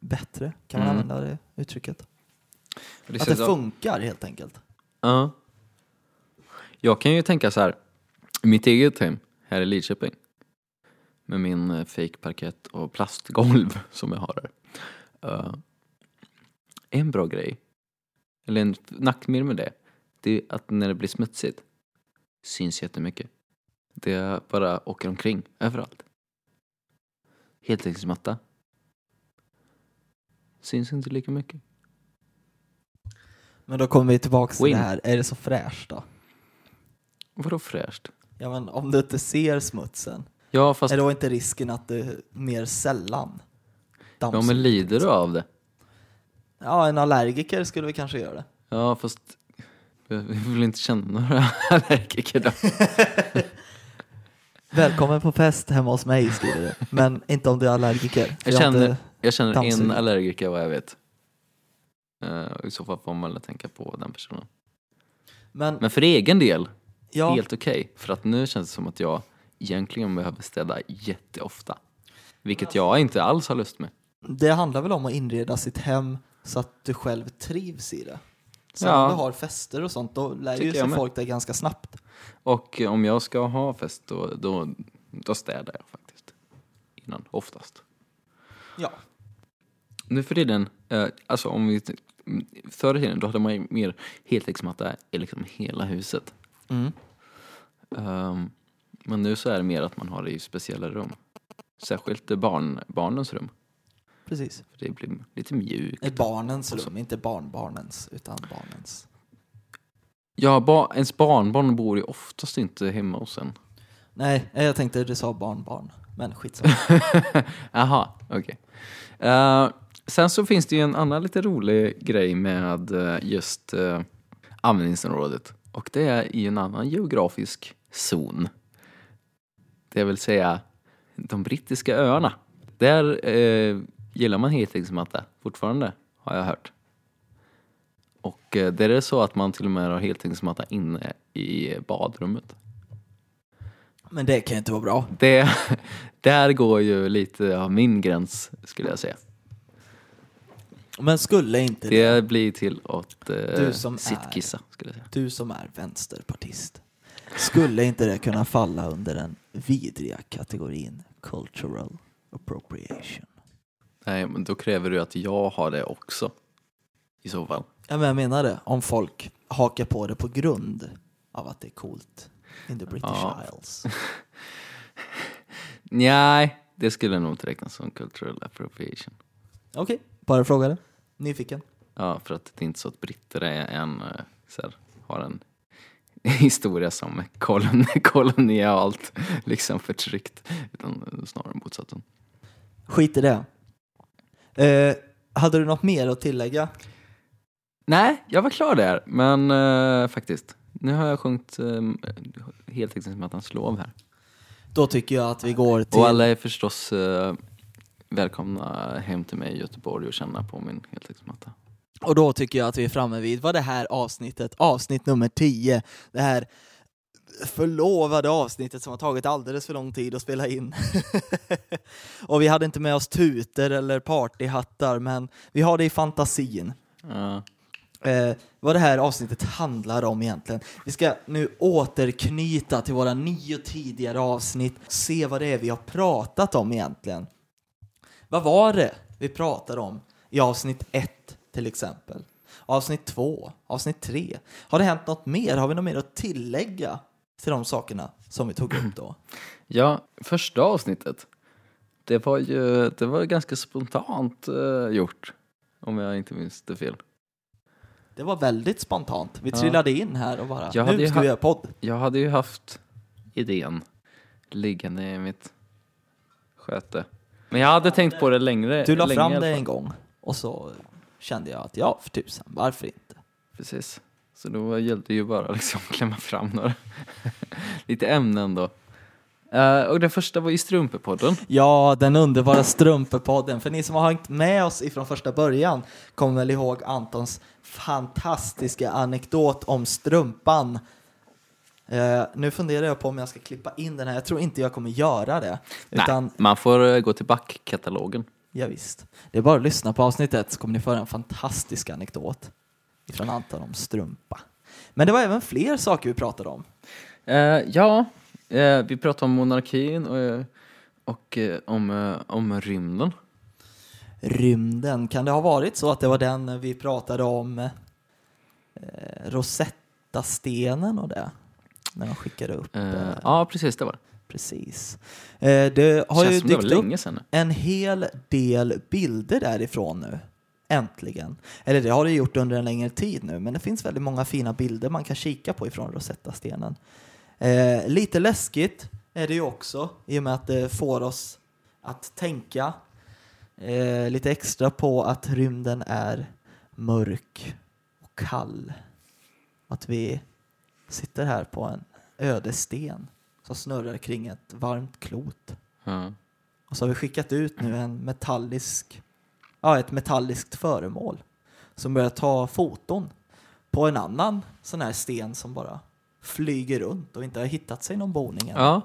bättre. Kan man använda det uttrycket? Det att det funkar helt enkelt. Ja. Jag kan ju tänka så här. Mitt eget hem här i Lidköping med min fake parkett och plastgolv som jag har där. En bra grej, eller en nackdel med det, det är att när det blir smutsigt syns jättemycket. Det bara åker omkring överallt. Heltäckningsmatta syns inte lika mycket. Men då kommer vi tillbaka till det här. Är det så fräscht då? Vadå fräscht? Ja, men om du inte ser smutsen. Ja, fast... Är då inte risken att du mer sällan dammsugger? Ja, men lider du av det? Ja, en allergiker skulle vi kanske göra det. Ja, fast... Vi vill inte känna några allergiker då. Välkommen på fest hemma hos mig, skriver du. Men inte om du är allergiker. Jag känner en allergiker vad jag vet. I så fall får man tänka på den personen. Men för egen del, ja, helt okej. För att nu känns det som att jag egentligen behöver städa jätteofta. Vilket jag inte alls har lust med. Det handlar väl om att inreda sitt hem så att du själv trivs i det. Så om du har fester och sånt, då lär ju sig folk det ganska snabbt. Och om jag ska ha fest, då städar jag faktiskt. Innan, oftast. Ja. Nu för tiden, alltså om vi... Förr i tiden, då hade man ju mer heltäcksmatta i liksom hela huset. Mm. Men nu så är det mer att man har det i speciella rum. Särskilt barnens rum. Precis. För det blir lite mjukt. Ett barnens rum, inte barnbarnens, utan barnens. Ja, ens barnbarn bor ju oftast inte hemma hos en. Nej, jag tänkte du sa barnbarn. Men skitsamma. Aha, okej. Okay. Sen så finns det ju en annan lite rolig grej med just användningsområdet. Och det är i en annan geografisk zon. Det vill säga de brittiska öarna. Där... gillar man heltäckningsmatta fortfarande, har jag hört. Och det är så att man till och med har heltäckningsmatta inne i badrummet. Men det kan ju inte vara bra. Där går ju lite av min gräns, skulle jag säga. Men skulle inte det blir till att sittkissa, skulle jag säga. Du som är vänsterpartist. Skulle inte det kunna falla under den vidriga kategorin cultural appropriation? Nej, men då kräver du att jag har det också. I så fall. Ja, men jag menar det. Om folk hakar på det på grund av att det är coolt. In the British Isles. Nej, det skulle nog inte räknas som cultural appropriation. Okej, bara fråga det. Nyfiken. Ja, för att det är inte så att britter är en, så här, har en historia som kolonialt liksom förtryckt, utan snarare motsatsen. Skit i det. Hade du något mer att tillägga? Nej, jag var klar där. Men faktiskt, nu har jag sjungit heltäckningsmattans lov här. Då tycker jag att vi går till... Och alla är förstås välkomna hem till mig i Göteborg och känna på min heltäckningsmatta. Och då tycker jag att vi är framme vid vad det här avsnittet, avsnitt nummer 10. Det här förlovade avsnittet som har tagit alldeles för lång tid att spela in. Och vi hade inte med oss tuter eller partyhattar, men vi har det i fantasin. Vad det här avsnittet handlar om egentligen. Vi ska nu återknyta till våra 9 tidigare avsnitt, se vad det är vi har pratat om egentligen. Vad var det vi pratade om i avsnitt 1 till exempel? Avsnitt 2, avsnitt 3. Har det hänt något mer? Har vi något mer att tillägga till de sakerna som vi tog upp då? Ja, första avsnittet. Det var ganska spontant gjort. Om jag inte minns det fel. Det var väldigt spontant. Vi trillade in här och bara, nu ska vi göra podd. Jag hade ju haft idén liggande i mitt sköte. Men jag hade tänkt på det längre. Du la fram det en gång och så kände jag att ja, för tusan, varför inte? Precis. Så då gällde det ju bara liksom klämma fram några lite ämnen då. Och den första var ju Strumpepodden. Ja, den underbara Strumpepodden. För ni som har hängt med oss ifrån första början kommer väl ihåg Antons fantastiska anekdot om strumpan. Nu funderar jag på om jag ska klippa in den här. Jag tror inte jag kommer göra det. Nej, utan... man får gå till backkatalogen. Ja, visst. Det är bara att lyssna på avsnittet så kommer ni få en fantastisk anekdot ifrån Anton om strumpa. Men det var även fler saker vi pratade om. Ja... vi pratade om monarkin och om rymden. Rymden. Kan det ha varit så att det var den vi pratade om Rosetta-stenen och det? När de skickade upp. Ja, precis det var det. Precis. Det har ju dykt upp en hel del bilder därifrån nu. Äntligen. Eller det har det gjort under en längre tid nu. Men det finns väldigt många fina bilder man kan kika på ifrån Rosetta-stenen. Lite läskigt är det ju också i och med att det får oss att tänka lite extra på att rymden är mörk och kall. Att vi sitter här på en ödesten som snurrar kring ett varmt klot. Mm. Och så har vi skickat ut nu ett metalliskt föremål som börjar ta foton på en annan sån här sten som bara flyger runt och inte har hittat sig någon boning än. Ja,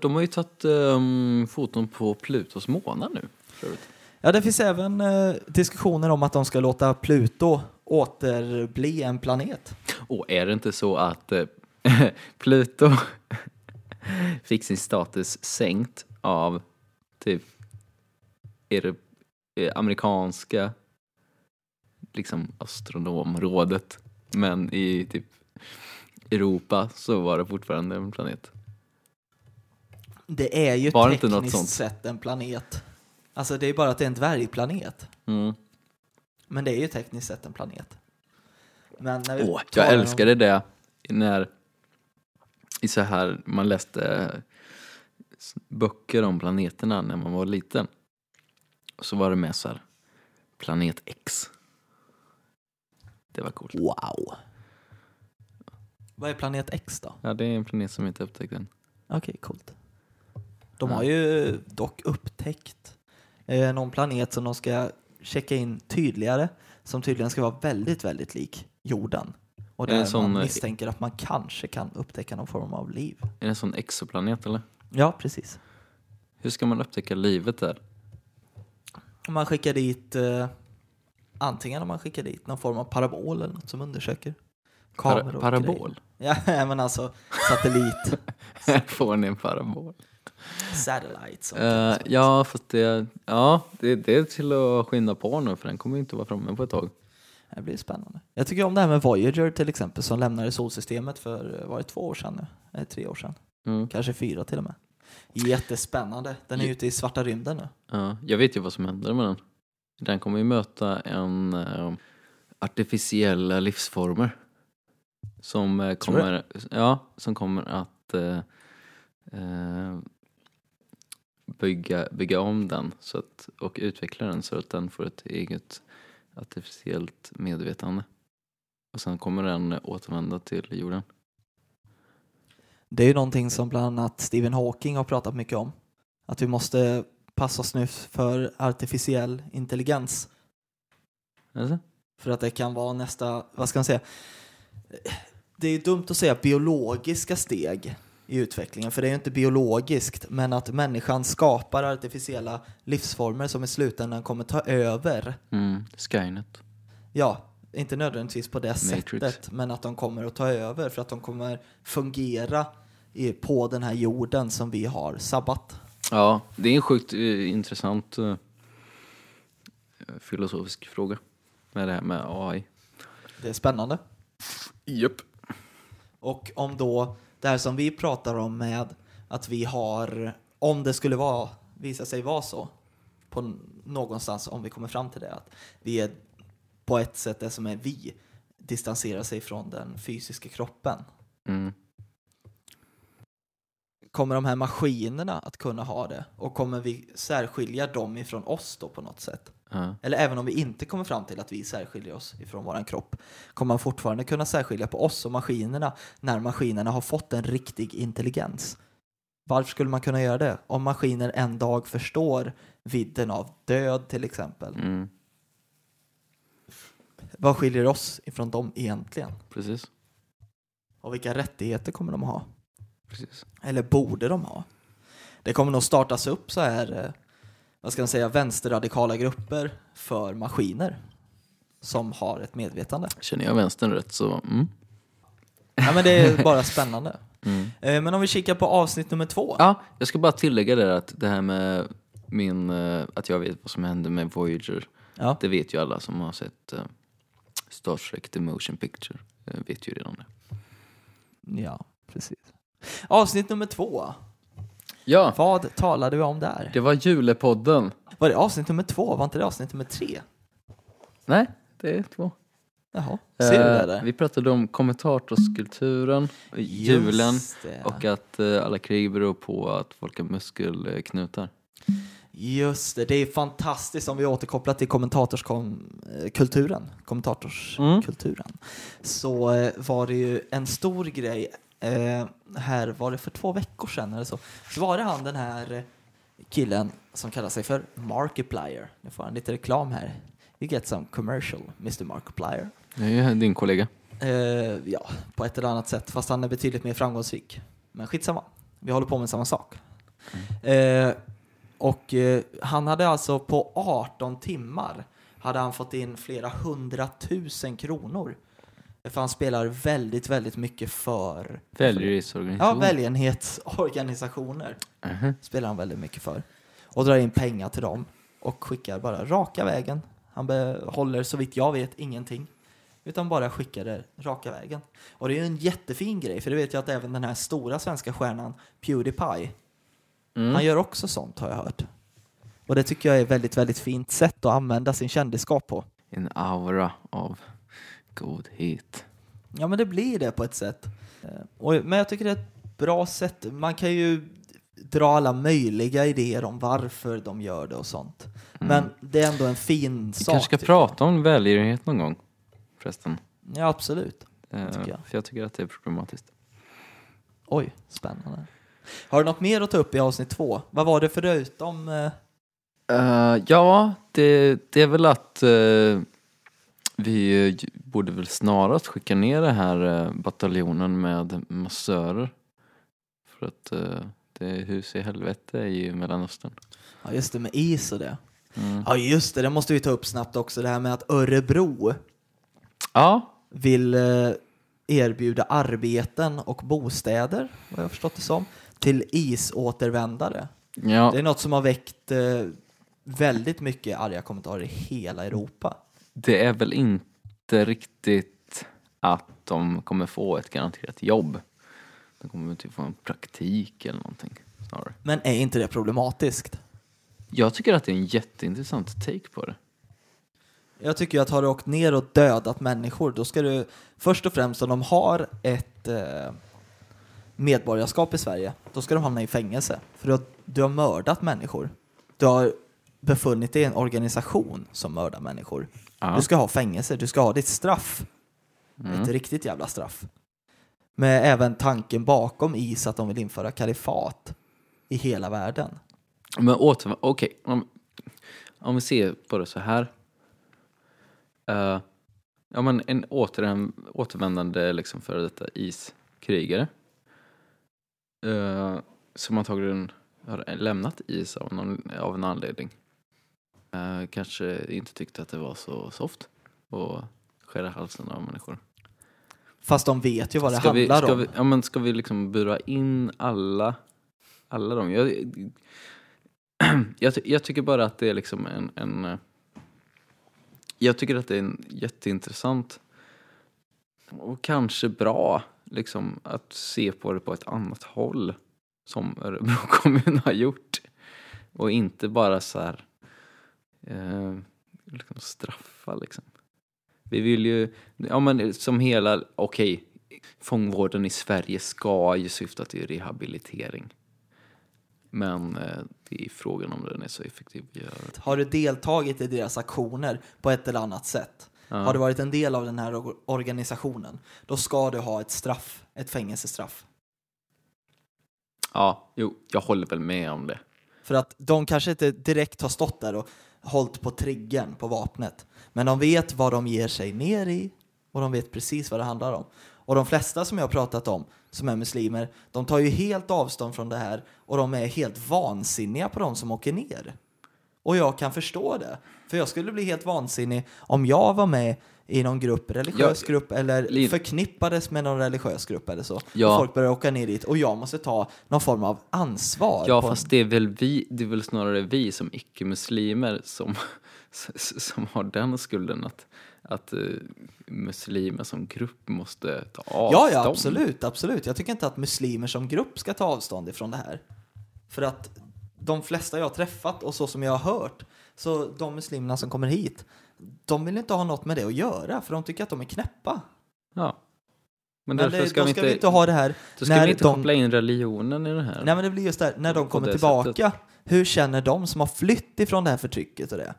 de har ju tagit foton på Plutos månar nu. Ja, det finns även diskussioner om att de ska låta Pluto återbli en planet. Och är det inte så att Pluto fick sin status sänkt av typ amerikanska liksom astronområdet, men i typ Europa så var det fortfarande en planet. Det är ju tekniskt sett en planet. Alltså det är bara att det är en dvärgplanet. Mm. Men det är ju tekniskt sett en planet. Men när vi jag älskade det när i så här man läste böcker om planeterna när man var liten. Och så var det med så här planet X. Det var coolt. Wow. Vad är planet X då? Ja, det är en planet som inte upptäckt än. Okej, coolt. De har ju dock upptäckt någon planet som de ska checka in tydligare. Som tydligen ska vara väldigt, väldigt lik jorden. Och där man misstänker att man kanske kan upptäcka någon form av liv. Är det en sån exoplanet eller? Ja, precis. Hur ska man upptäcka livet där? Man skickar dit... antingen om man skickar dit någon form av parabol eller något som undersöker. Parabol? Ja, men alltså satellit. Här får ni en parabol. Satellite. Ja, fast det är till att skynda på nu, för den kommer ju inte vara framme på ett tag. Det blir spännande. Jag tycker om det här med Voyager till exempel, som lämnade solsystemet för, var det 2 år sedan nu? Eller 3 år sedan. Mm. Kanske 4 till och med. Jättespännande. Den är ute i svarta rymden nu. Ja, jag vet ju vad som händer med den. Den kommer ju möta en... artificiella livsformer som kommer, ja, som kommer att bygga om den så att, och utveckla den så att den får ett eget artificiellt medvetande. Och sen kommer den återvända till jorden. Det är ju någonting som bland annat Stephen Hawking har pratat mycket om. Att vi måste passa oss nu för artificiell intelligens. Alltså? För att det kan vara nästa, vad ska man säga? Det är ju dumt att säga biologiska steg i utvecklingen. För det är ju inte biologiskt. Men att människan skapar artificiella livsformer som i slutändan kommer ta över. Mm, Skynet. Ja, inte nödvändigtvis på det sättet. Men att de kommer att ta över. För att de kommer fungera på den här jorden som vi har sabbat. Ja, det är en sjukt intressant filosofisk fråga. Med det här med AI. Det är spännande. Japp. Och om då det här som vi pratar om med att vi har, om det skulle vara, visa sig vara så på någonstans, om vi kommer fram till det, att vi är på ett sätt det som är vi distanserar sig från den fysiska kroppen. Mm. Kommer de här maskinerna att kunna ha det? Och kommer vi särskilja dem ifrån oss då på något sätt? Eller även om vi inte kommer fram till att vi särskiljer oss ifrån våran kropp, kommer man fortfarande kunna särskilja på oss och maskinerna när maskinerna har fått en riktig intelligens? Varför skulle man kunna göra det? Om maskiner en dag förstår vidden av död till exempel. Mm. Vad skiljer oss ifrån dem egentligen? Precis. Och vilka rättigheter kommer de ha? Precis. Eller borde de ha? Det kommer nog startas upp så här, vad ska man säga, vänsterradikala grupper för maskiner som har ett medvetande. Känner jag vänstern rätt så... Mm. Ja, men det är bara spännande. Mm. Men om vi kikar på avsnitt nummer 2. Ja, jag ska bara tillägga där att det här med min... Att jag vet vad som hände med Voyager. Ja. Det vet ju alla som har sett Star Trek The Motion Picture. Vet ju redan det. Ja, precis. Avsnitt nummer 2. Ja. Vad talade vi om där? Det var julepodden. Var det avsnitt nummer 2? Var inte det avsnitt nummer 3? Nej, det är 2. Jaha, ser du det där? Vi pratade om kommentarskulturen, julen och att alla krig beror på att folk har muskelknutar. Just det är fantastiskt om vi återkopplar till kommentatorskulturen. Så var det ju en stor grej. Här var det för 2 veckor sedan eller så. Så var det han, den här killen som kallar sig för Markiplier. Nu får han lite reklam här. You get some commercial, Mr. Markiplier. Det är din kollega. Ja, på ett eller annat sätt. Fast han är betydligt mer framgångsrik. Men skitsamma. Vi håller på med samma sak. Mm. Och han hade alltså på 18 timmar hade han fått in flera 100 000 kronor. För han spelar väldigt, väldigt mycket för... Välgörenhetsorganisationer. Ja, välgörenhetsorganisationer. Uh-huh. Spelar han väldigt mycket för. Och drar in pengar till dem. Och skickar bara raka vägen. Han behåller, så vitt jag vet, ingenting. Utan bara skickar det raka vägen. Och det är ju en jättefin grej. För det vet jag att även den här stora svenska stjärnan PewDiePie. Mm. Han gör också sånt, har jag hört. Och det tycker jag är ett väldigt, väldigt fint sätt att använda sin kändisskap på. En aura av... godhet. Ja, men det blir det på ett sätt. Men jag tycker det är ett bra sätt. Man kan ju dra alla möjliga idéer om varför de gör det och sånt. Mm. Men det är ändå en fin sak. Vi kanske ska prata om välgörenhet någon gång förresten. Ja, absolut. För jag tycker att det är problematiskt. Oj, spännande. Har du något mer att ta upp i avsnitt 2? Vad var det förutom... Ja, det är väl att... Vi borde väl snarast skicka ner den här bataljonen med massörer. För att det är hus i helvete i Mellanöstern. Ja, just det, med is och det. Mm. Ja, just det, det måste vi ta upp snabbt också. Det här med att Örebro vill erbjuda arbeten och bostäder, vad jag har förstått det som, till isåtervändare. Ja. Det är något som har väckt väldigt mycket arga kommentarer i hela Europa. Det är väl inte riktigt att de kommer få ett garanterat jobb. De kommer typ få en praktik eller någonting snarare. Men är inte det problematiskt? Jag tycker att det är en jätteintressant take på det. Jag tycker att har du åkt ner och dödat människor, då ska du först och främst, om de har ett medborgarskap i Sverige, då ska de hamna i fängelse. För du har mördat människor. Du har befunnit dig i en organisation som mördar människor. Ja. Du ska ha fängelse, du ska ha ditt straff. Mm. Ett riktigt jävla straff. Med även tanken bakom is att de vill införa kalifat i hela världen. Men okej. Om vi ser på det så här. En återvändande liksom för detta iskrigare. Som antagligen har lämnat is av en anledning. Kanske inte tyckte att det var så soft och skära halsen av människor. Fast de vet ju vad det handlar om. Ska vi liksom bura in alla dem? Jag tycker bara att det är liksom en jag tycker att det är en jätteintressant och kanske bra liksom att se på det på ett annat håll som Örebro kommun har gjort. Och inte bara så här liksom straffa liksom. Vi vill ju, som hela, fångvården i Sverige ska ju syfta till rehabilitering. Men det är frågan om den är så effektiv. Har du deltagit i deras aktioner på ett eller annat sätt? Ja. Har du varit en del av den här organisationen? Då ska du ha ett straff, ett fängelsestraff. Ja, jag håller väl med om det. För att de kanske inte direkt har stått där och hållit på triggen på vapnet. Men de vet vad de ger sig ner i. Och de vet precis vad det handlar om. Och de flesta som jag har pratat om som är muslimer, de tar ju helt avstånd från det här. Och de är helt vansinniga på de som åker ner. Och jag kan förstå det. För jag skulle bli helt vansinnig om jag var med i någon grupp, religiös grupp, eller förknippades med någon religiös grupp eller så. Ja. Och folk börjar åka ner dit och jag måste ta någon form av ansvar. Ja, fast det är väl snarare vi som icke-muslimer som har den skulden att muslimer som grupp måste ta avstånd. Ja, absolut. Jag tycker inte att muslimer som grupp ska ta avstånd ifrån det här. För att de flesta jag har träffat och så som jag har hört, så de muslimerna som kommer hit, de vill inte ha något med det att göra, för de tycker att de är knäppa. Ja. Men därför ska vi inte ha det här. Då ska vi inte koppla in religionen i det här. Nej, men det blir just där, när de kommer tillbaka, sättet. Hur känner de som har flytt ifrån det här förtrycket och det?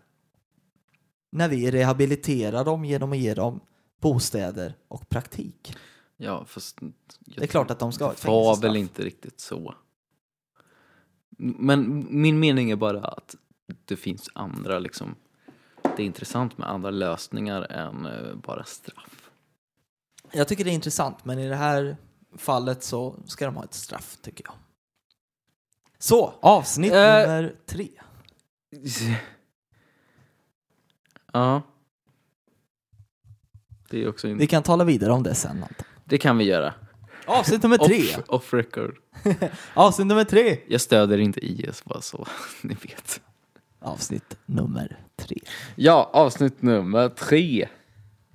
När vi rehabiliterar dem genom att ge dem bostäder och praktik. Ja, fast det är klart att de ska ha ett fängelsestraff. Det var väl inte riktigt så. Men min mening är bara att det finns andra liksom. Det är intressant med andra lösningar än bara straff. Jag tycker det är intressant, men i det här fallet så ska de ha ett straff, tycker jag. Så, avsnitt nummer 3. Ja. Det är också vi kan tala vidare om det sen. Anton. Det kan vi göra. Avsnitt nummer 3. Off record. Avsnitt nummer 3. Jag stöder inte IS, bara så ni vet. Avsnitt nummer 3. Ja, avsnitt nummer 3.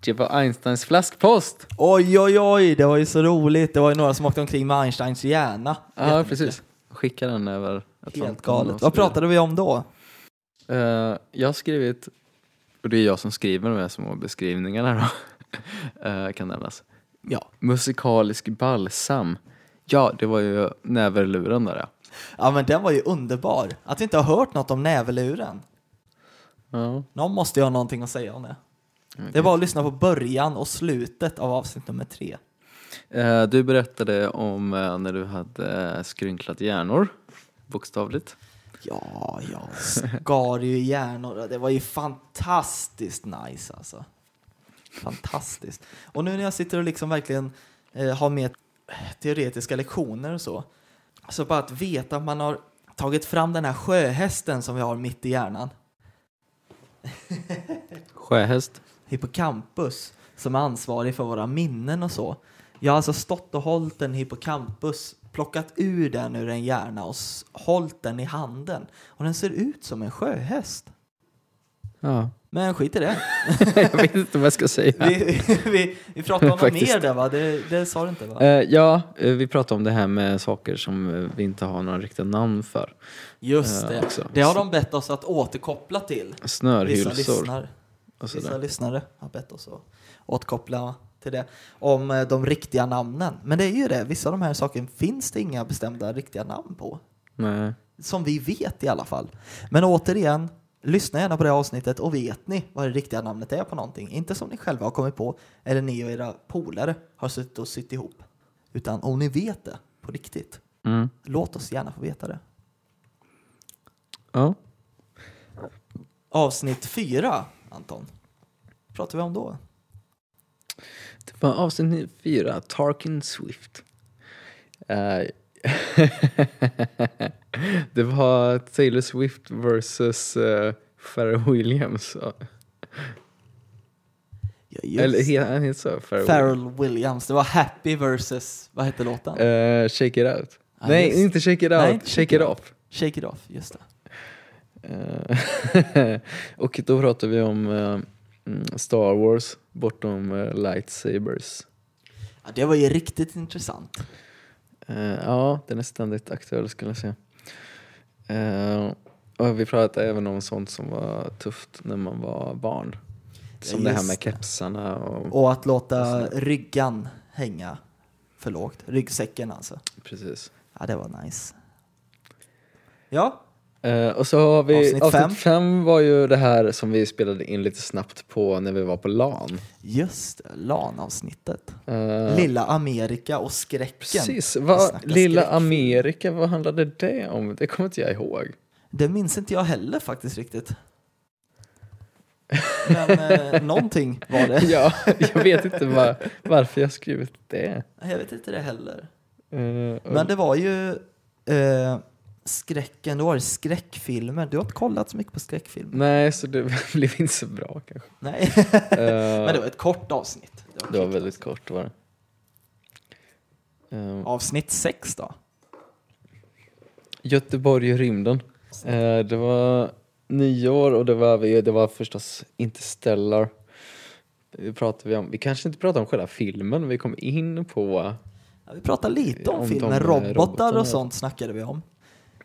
Det var Einsteins flaskpost. Oj, det var ju så roligt. Det var ju några som åkte omkring med Einsteins hjärna. Ja, precis. Skickade den över. Helt galet. Vad pratade vi om då? Jag har skrivit, och det är jag som skriver de här små beskrivningarna då, kan nämnas. Ja. Musikalisk balsam. Ja, det var ju näverluren där, ja. Ja, men den var ju underbar. Att vi inte har hört något om näverluren. Ja. Någon måste ju ha någonting att säga om det. Okay. Det var att lyssna på början och slutet av avsnitt nummer 3. Du berättade om när du hade skrynklat hjärnor. Bokstavligt. Ja, jag skar ju hjärnor. Det var ju fantastiskt nice alltså. Fantastiskt. Och nu när jag sitter och liksom verkligen har med teoretiska lektioner och så. Så bara att veta att man har tagit fram den här sjöhästen som vi har mitt i hjärnan. Sjöhäst? Hippocampus, som är ansvarig för våra minnen och så. Jag har alltså stått och hållit en hippocampus, plockat ur den ur en hjärna och hållit den i handen. Och den ser ut som en sjöhäst. Ja. Men skit i det. Jag vet inte vad jag ska säga. Vi pratade om mer där, va? Det sa du inte, va? Ja, vi pratade om det här med saker som vi inte har några riktiga namn för. Just det. Också. Det har de bett oss att återkoppla till. Snörhylsor. Vissa lyssnare har bett oss att återkoppla till det. Om de riktiga namnen. Men det är ju det. Vissa av de här sakerna finns det inga bestämda riktiga namn på. Nej. Som vi vet i alla fall. Men återigen, lyssna gärna på det här avsnittet och vet ni vad det riktiga namnet är på någonting. Inte som ni själva har kommit på eller ni och era polare har suttit och sitt ihop. Utan om ni vet det på riktigt. Mm. Låt oss gärna få veta det. Ja. Avsnitt 4, Anton. Vad pratar vi om då? Det var avsnitt 4, Tarkin Swift. Det var Taylor Swift versus Pharrell Williams. Ja, eller han heter så, Pharrell Williams. Det var Happy versus, vad hette låten? Shake It Out. Ah, nej, inte Shake It Out. Nej, shake It Off. Shake It Off, just det. Och då pratar vi om Star Wars bortom lightsabers. Ja, det var ju riktigt intressant. Ja, den är ständigt aktuell skulle jag säga. Och vi pratade även om sånt som var tufft när man var barn. Som ja, det här med kepsarna. Och att låta och ryggan hänga för lågt. Ryggsäcken alltså. Precis. Ja, det var nice. Ja. Och så har vi avsnitt 5 var ju det här som vi spelade in lite snabbt på när vi var på LAN. Just det, LAN-avsnittet. Lilla Amerika och skräcken. Precis, Lilla skräck. Amerika, vad handlade det om? Det kommer inte jag ihåg. Det minns inte jag heller faktiskt riktigt. Men någonting var det. Ja, jag vet inte varför jag skrivit det. Jag vet inte det heller. Men det var ju... skräcken, då var det skräckfilmer. Du har inte kollat så mycket på skräckfilmer. Nej, så det blev inte så bra kanske. Nej, men det var ett kort avsnitt. Det var väldigt avsnitt. Kort var det. Avsnitt 6 då? Göteborg i rymden. Det var 9 år och det var förstås Interstellar. Det pratade vi om. Vi kanske inte pratade om själva filmen, men vi kom in på... Ja, vi pratade lite om filmen. Robotar och sånt snackade vi om.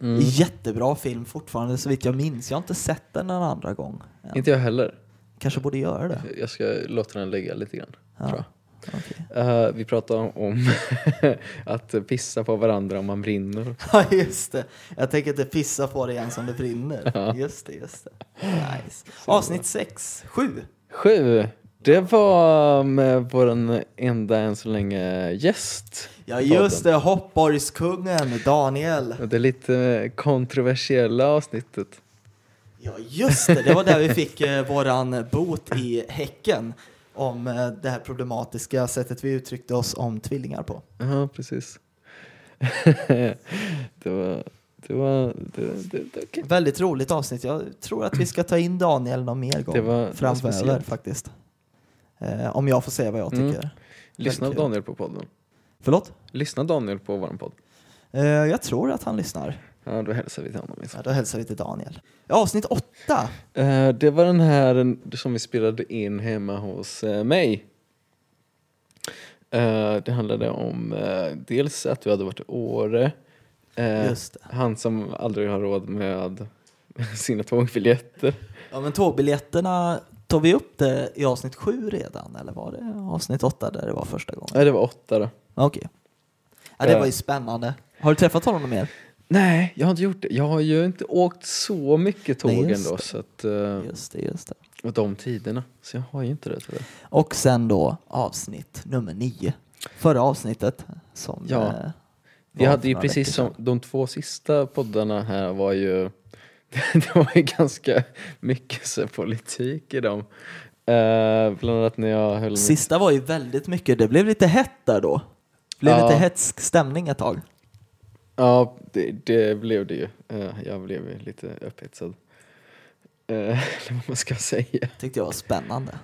Mm. Jättebra film fortfarande så vitt jag minns. Jag har inte sett den en andra gång än. Inte jag heller. Kanske borde göra det. Jag ska låta den ligga lite grann, tror jag. Okay. Vi pratade om att pissa på varandra om man brinner. Ja, just det. Jag tänker inte pissa på det igen som det brinner. Ja. Just det. Nice. Avsnitt 7. Det var med vår enda än så länge gäst. Ja just det, hoppborgskungen Daniel. Det är lite kontroversiella avsnittet. Ja just det, det var där vi fick våran bot i häcken. Om det här problematiska sättet vi uttryckte oss om tvillingar på. Ja precis. Det var väldigt roligt avsnitt. Jag tror att vi ska ta in Daniel någon mer gång framöver faktiskt. Om jag får säga vad jag tycker. Lyssnar Daniel på podden? Förlåt? Lyssnar Daniel på vår podd? Jag tror att han lyssnar. Ja, då hälsar vi till honom. Ja, då hälsar vi till Daniel. Ja, avsnitt 8. Det var den här som vi spelade in hemma hos mig. Det handlade om dels att vi hade varit i Åre. Just det. Han som aldrig har råd med sina tågbiljetter. Ja, men tågbiljetterna... Tog vi upp det i avsnitt 7 redan? Eller var det avsnitt 8 där det var första gången? Nej, det var 8 då. Okej. Ja, det var ju spännande. Har du träffat honom mer? Nej, jag har inte gjort det. Jag har ju inte åkt så mycket tåg ändå. Så att, just det. Och de tiderna. Så jag har ju inte det tyvärr. Och sen då avsnitt nummer 9. Förra avsnittet. Som ja. Vi hade ju precis som de 2 sista poddarna här var ju... Det var ju ganska mycket så politik i dem. Bland annat när jag höll... Sista var ju väldigt mycket. Det blev lite hett där då. Det blev lite hetsk stämning ett tag. Ja, det blev det ju. Jag blev ju lite upphetsad. Eller vad man ska säga. Tyckte jag var spännande.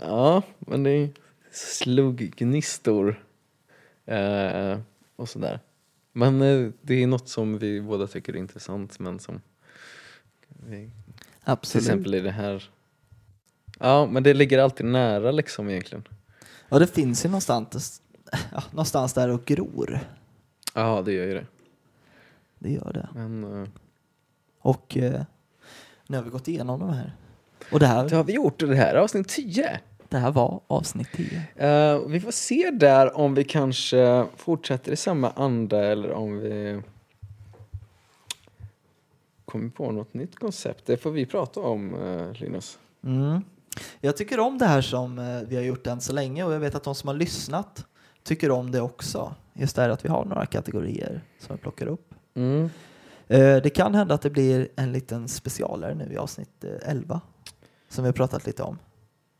Ja, men det slog gnistor. Och sådär. Men det är något som vi båda tycker är intressant. Men som... Absolut. Till exempel i det här. Ja, men det ligger alltid nära liksom egentligen. Ja, det finns ju någonstans där och gror. Ja, det gör ju det. Det gör det. Men, och nu har vi gått igenom de här Och det har vi gjort i det här avsnitt 10. Det här var avsnitt 10. Vi får se där om vi kanske fortsätter i samma anda eller om vi kommer på något nytt koncept. Det får vi prata om, Linus. Mm. Jag tycker om det här som vi har gjort än så länge, och jag vet att de som har lyssnat tycker om det också. Just det här att vi har några kategorier som vi plockar upp. Mm. Det kan hända att det blir en liten specialare nu i avsnitt 11 som vi har pratat lite om.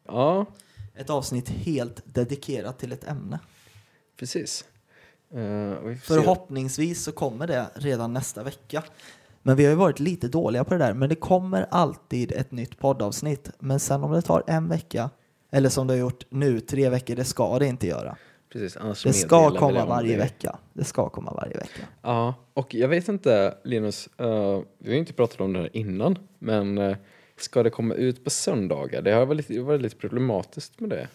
Ja. Ett avsnitt helt dedikerat till ett ämne. Precis. Förhoppningsvis så kommer det redan nästa vecka. Men vi har ju varit lite dåliga på det där. Men det kommer alltid ett nytt poddavsnitt. Men sen om det tar en vecka, eller som det har gjort nu 3 veckor, det ska det inte göra. Precis, det ska komma varje vecka. Det ska komma varje vecka. Ja, och jag vet inte, Linus. Vi har inte pratat om det här innan. Men ska det komma ut på söndagar? Det har varit lite problematiskt med det.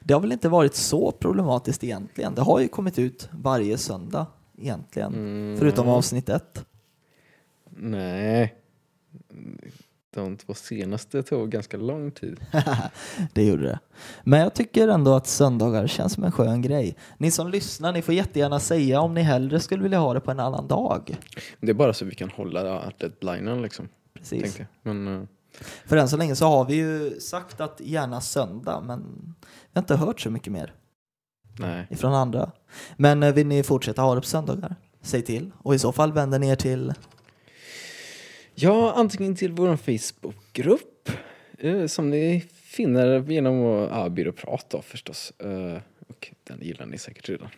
Det har väl inte varit så problematiskt egentligen. Det har ju kommit ut varje söndag egentligen. Mm. Förutom avsnitt 1. Nej, de 2 senaste tog ganska lång tid. Det gjorde det. Men jag tycker ändå att söndagar känns som en skön grej. Ni som lyssnar, ni får jättegärna säga om ni hellre skulle vilja ha det på en annan dag. Det är bara så vi kan hålla deadlinen liksom. Precis. Men för än så länge så har vi ju sagt att gärna söndag, men vi har inte hört så mycket mer. Nej. Ifrån andra. Men vill ni fortsätta ha det på söndagar? Säg till. Och i så fall vänder ni er till... Ja, antingen till vår Facebookgrupp som ni finner genom att byråprat då förstås. Och den gillar ni säkert redan.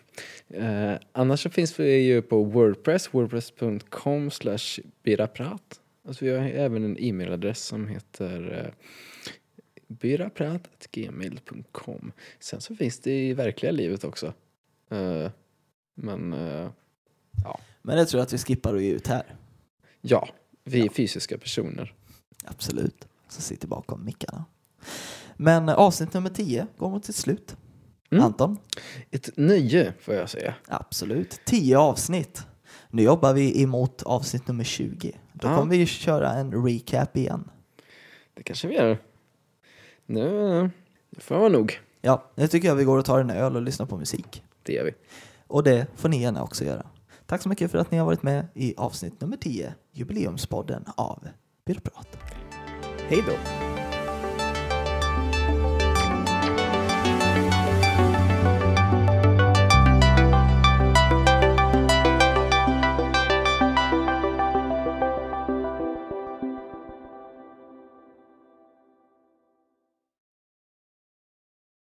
Annars så finns vi ju på Wordpress, wordpress.com/byraprat. Alltså vi har även en e-mailadress som heter byraprat@gmail.com. Sen så finns det i verkliga livet också. Ja. Men det tror jag att vi skippar och ger ut här. Ja. Vi är fysiska personer. Absolut. Så sitter bakom mickarna. Men avsnitt nummer 10 går mot sitt slut. Mm. Anton? Ett nöje får jag säga. Absolut. 10 avsnitt. Nu jobbar vi emot avsnitt nummer 20. Då kommer vi köra en recap igen. Det kanske vi gör. Nu får jag nog. Ja, nu tycker jag vi går och tar en öl och lyssnar på musik. Det gör vi. Och det får ni gärna också göra. Tack så mycket för att ni har varit med i avsnitt nummer 10, jubileumspodden av Fyraprat. Hej då!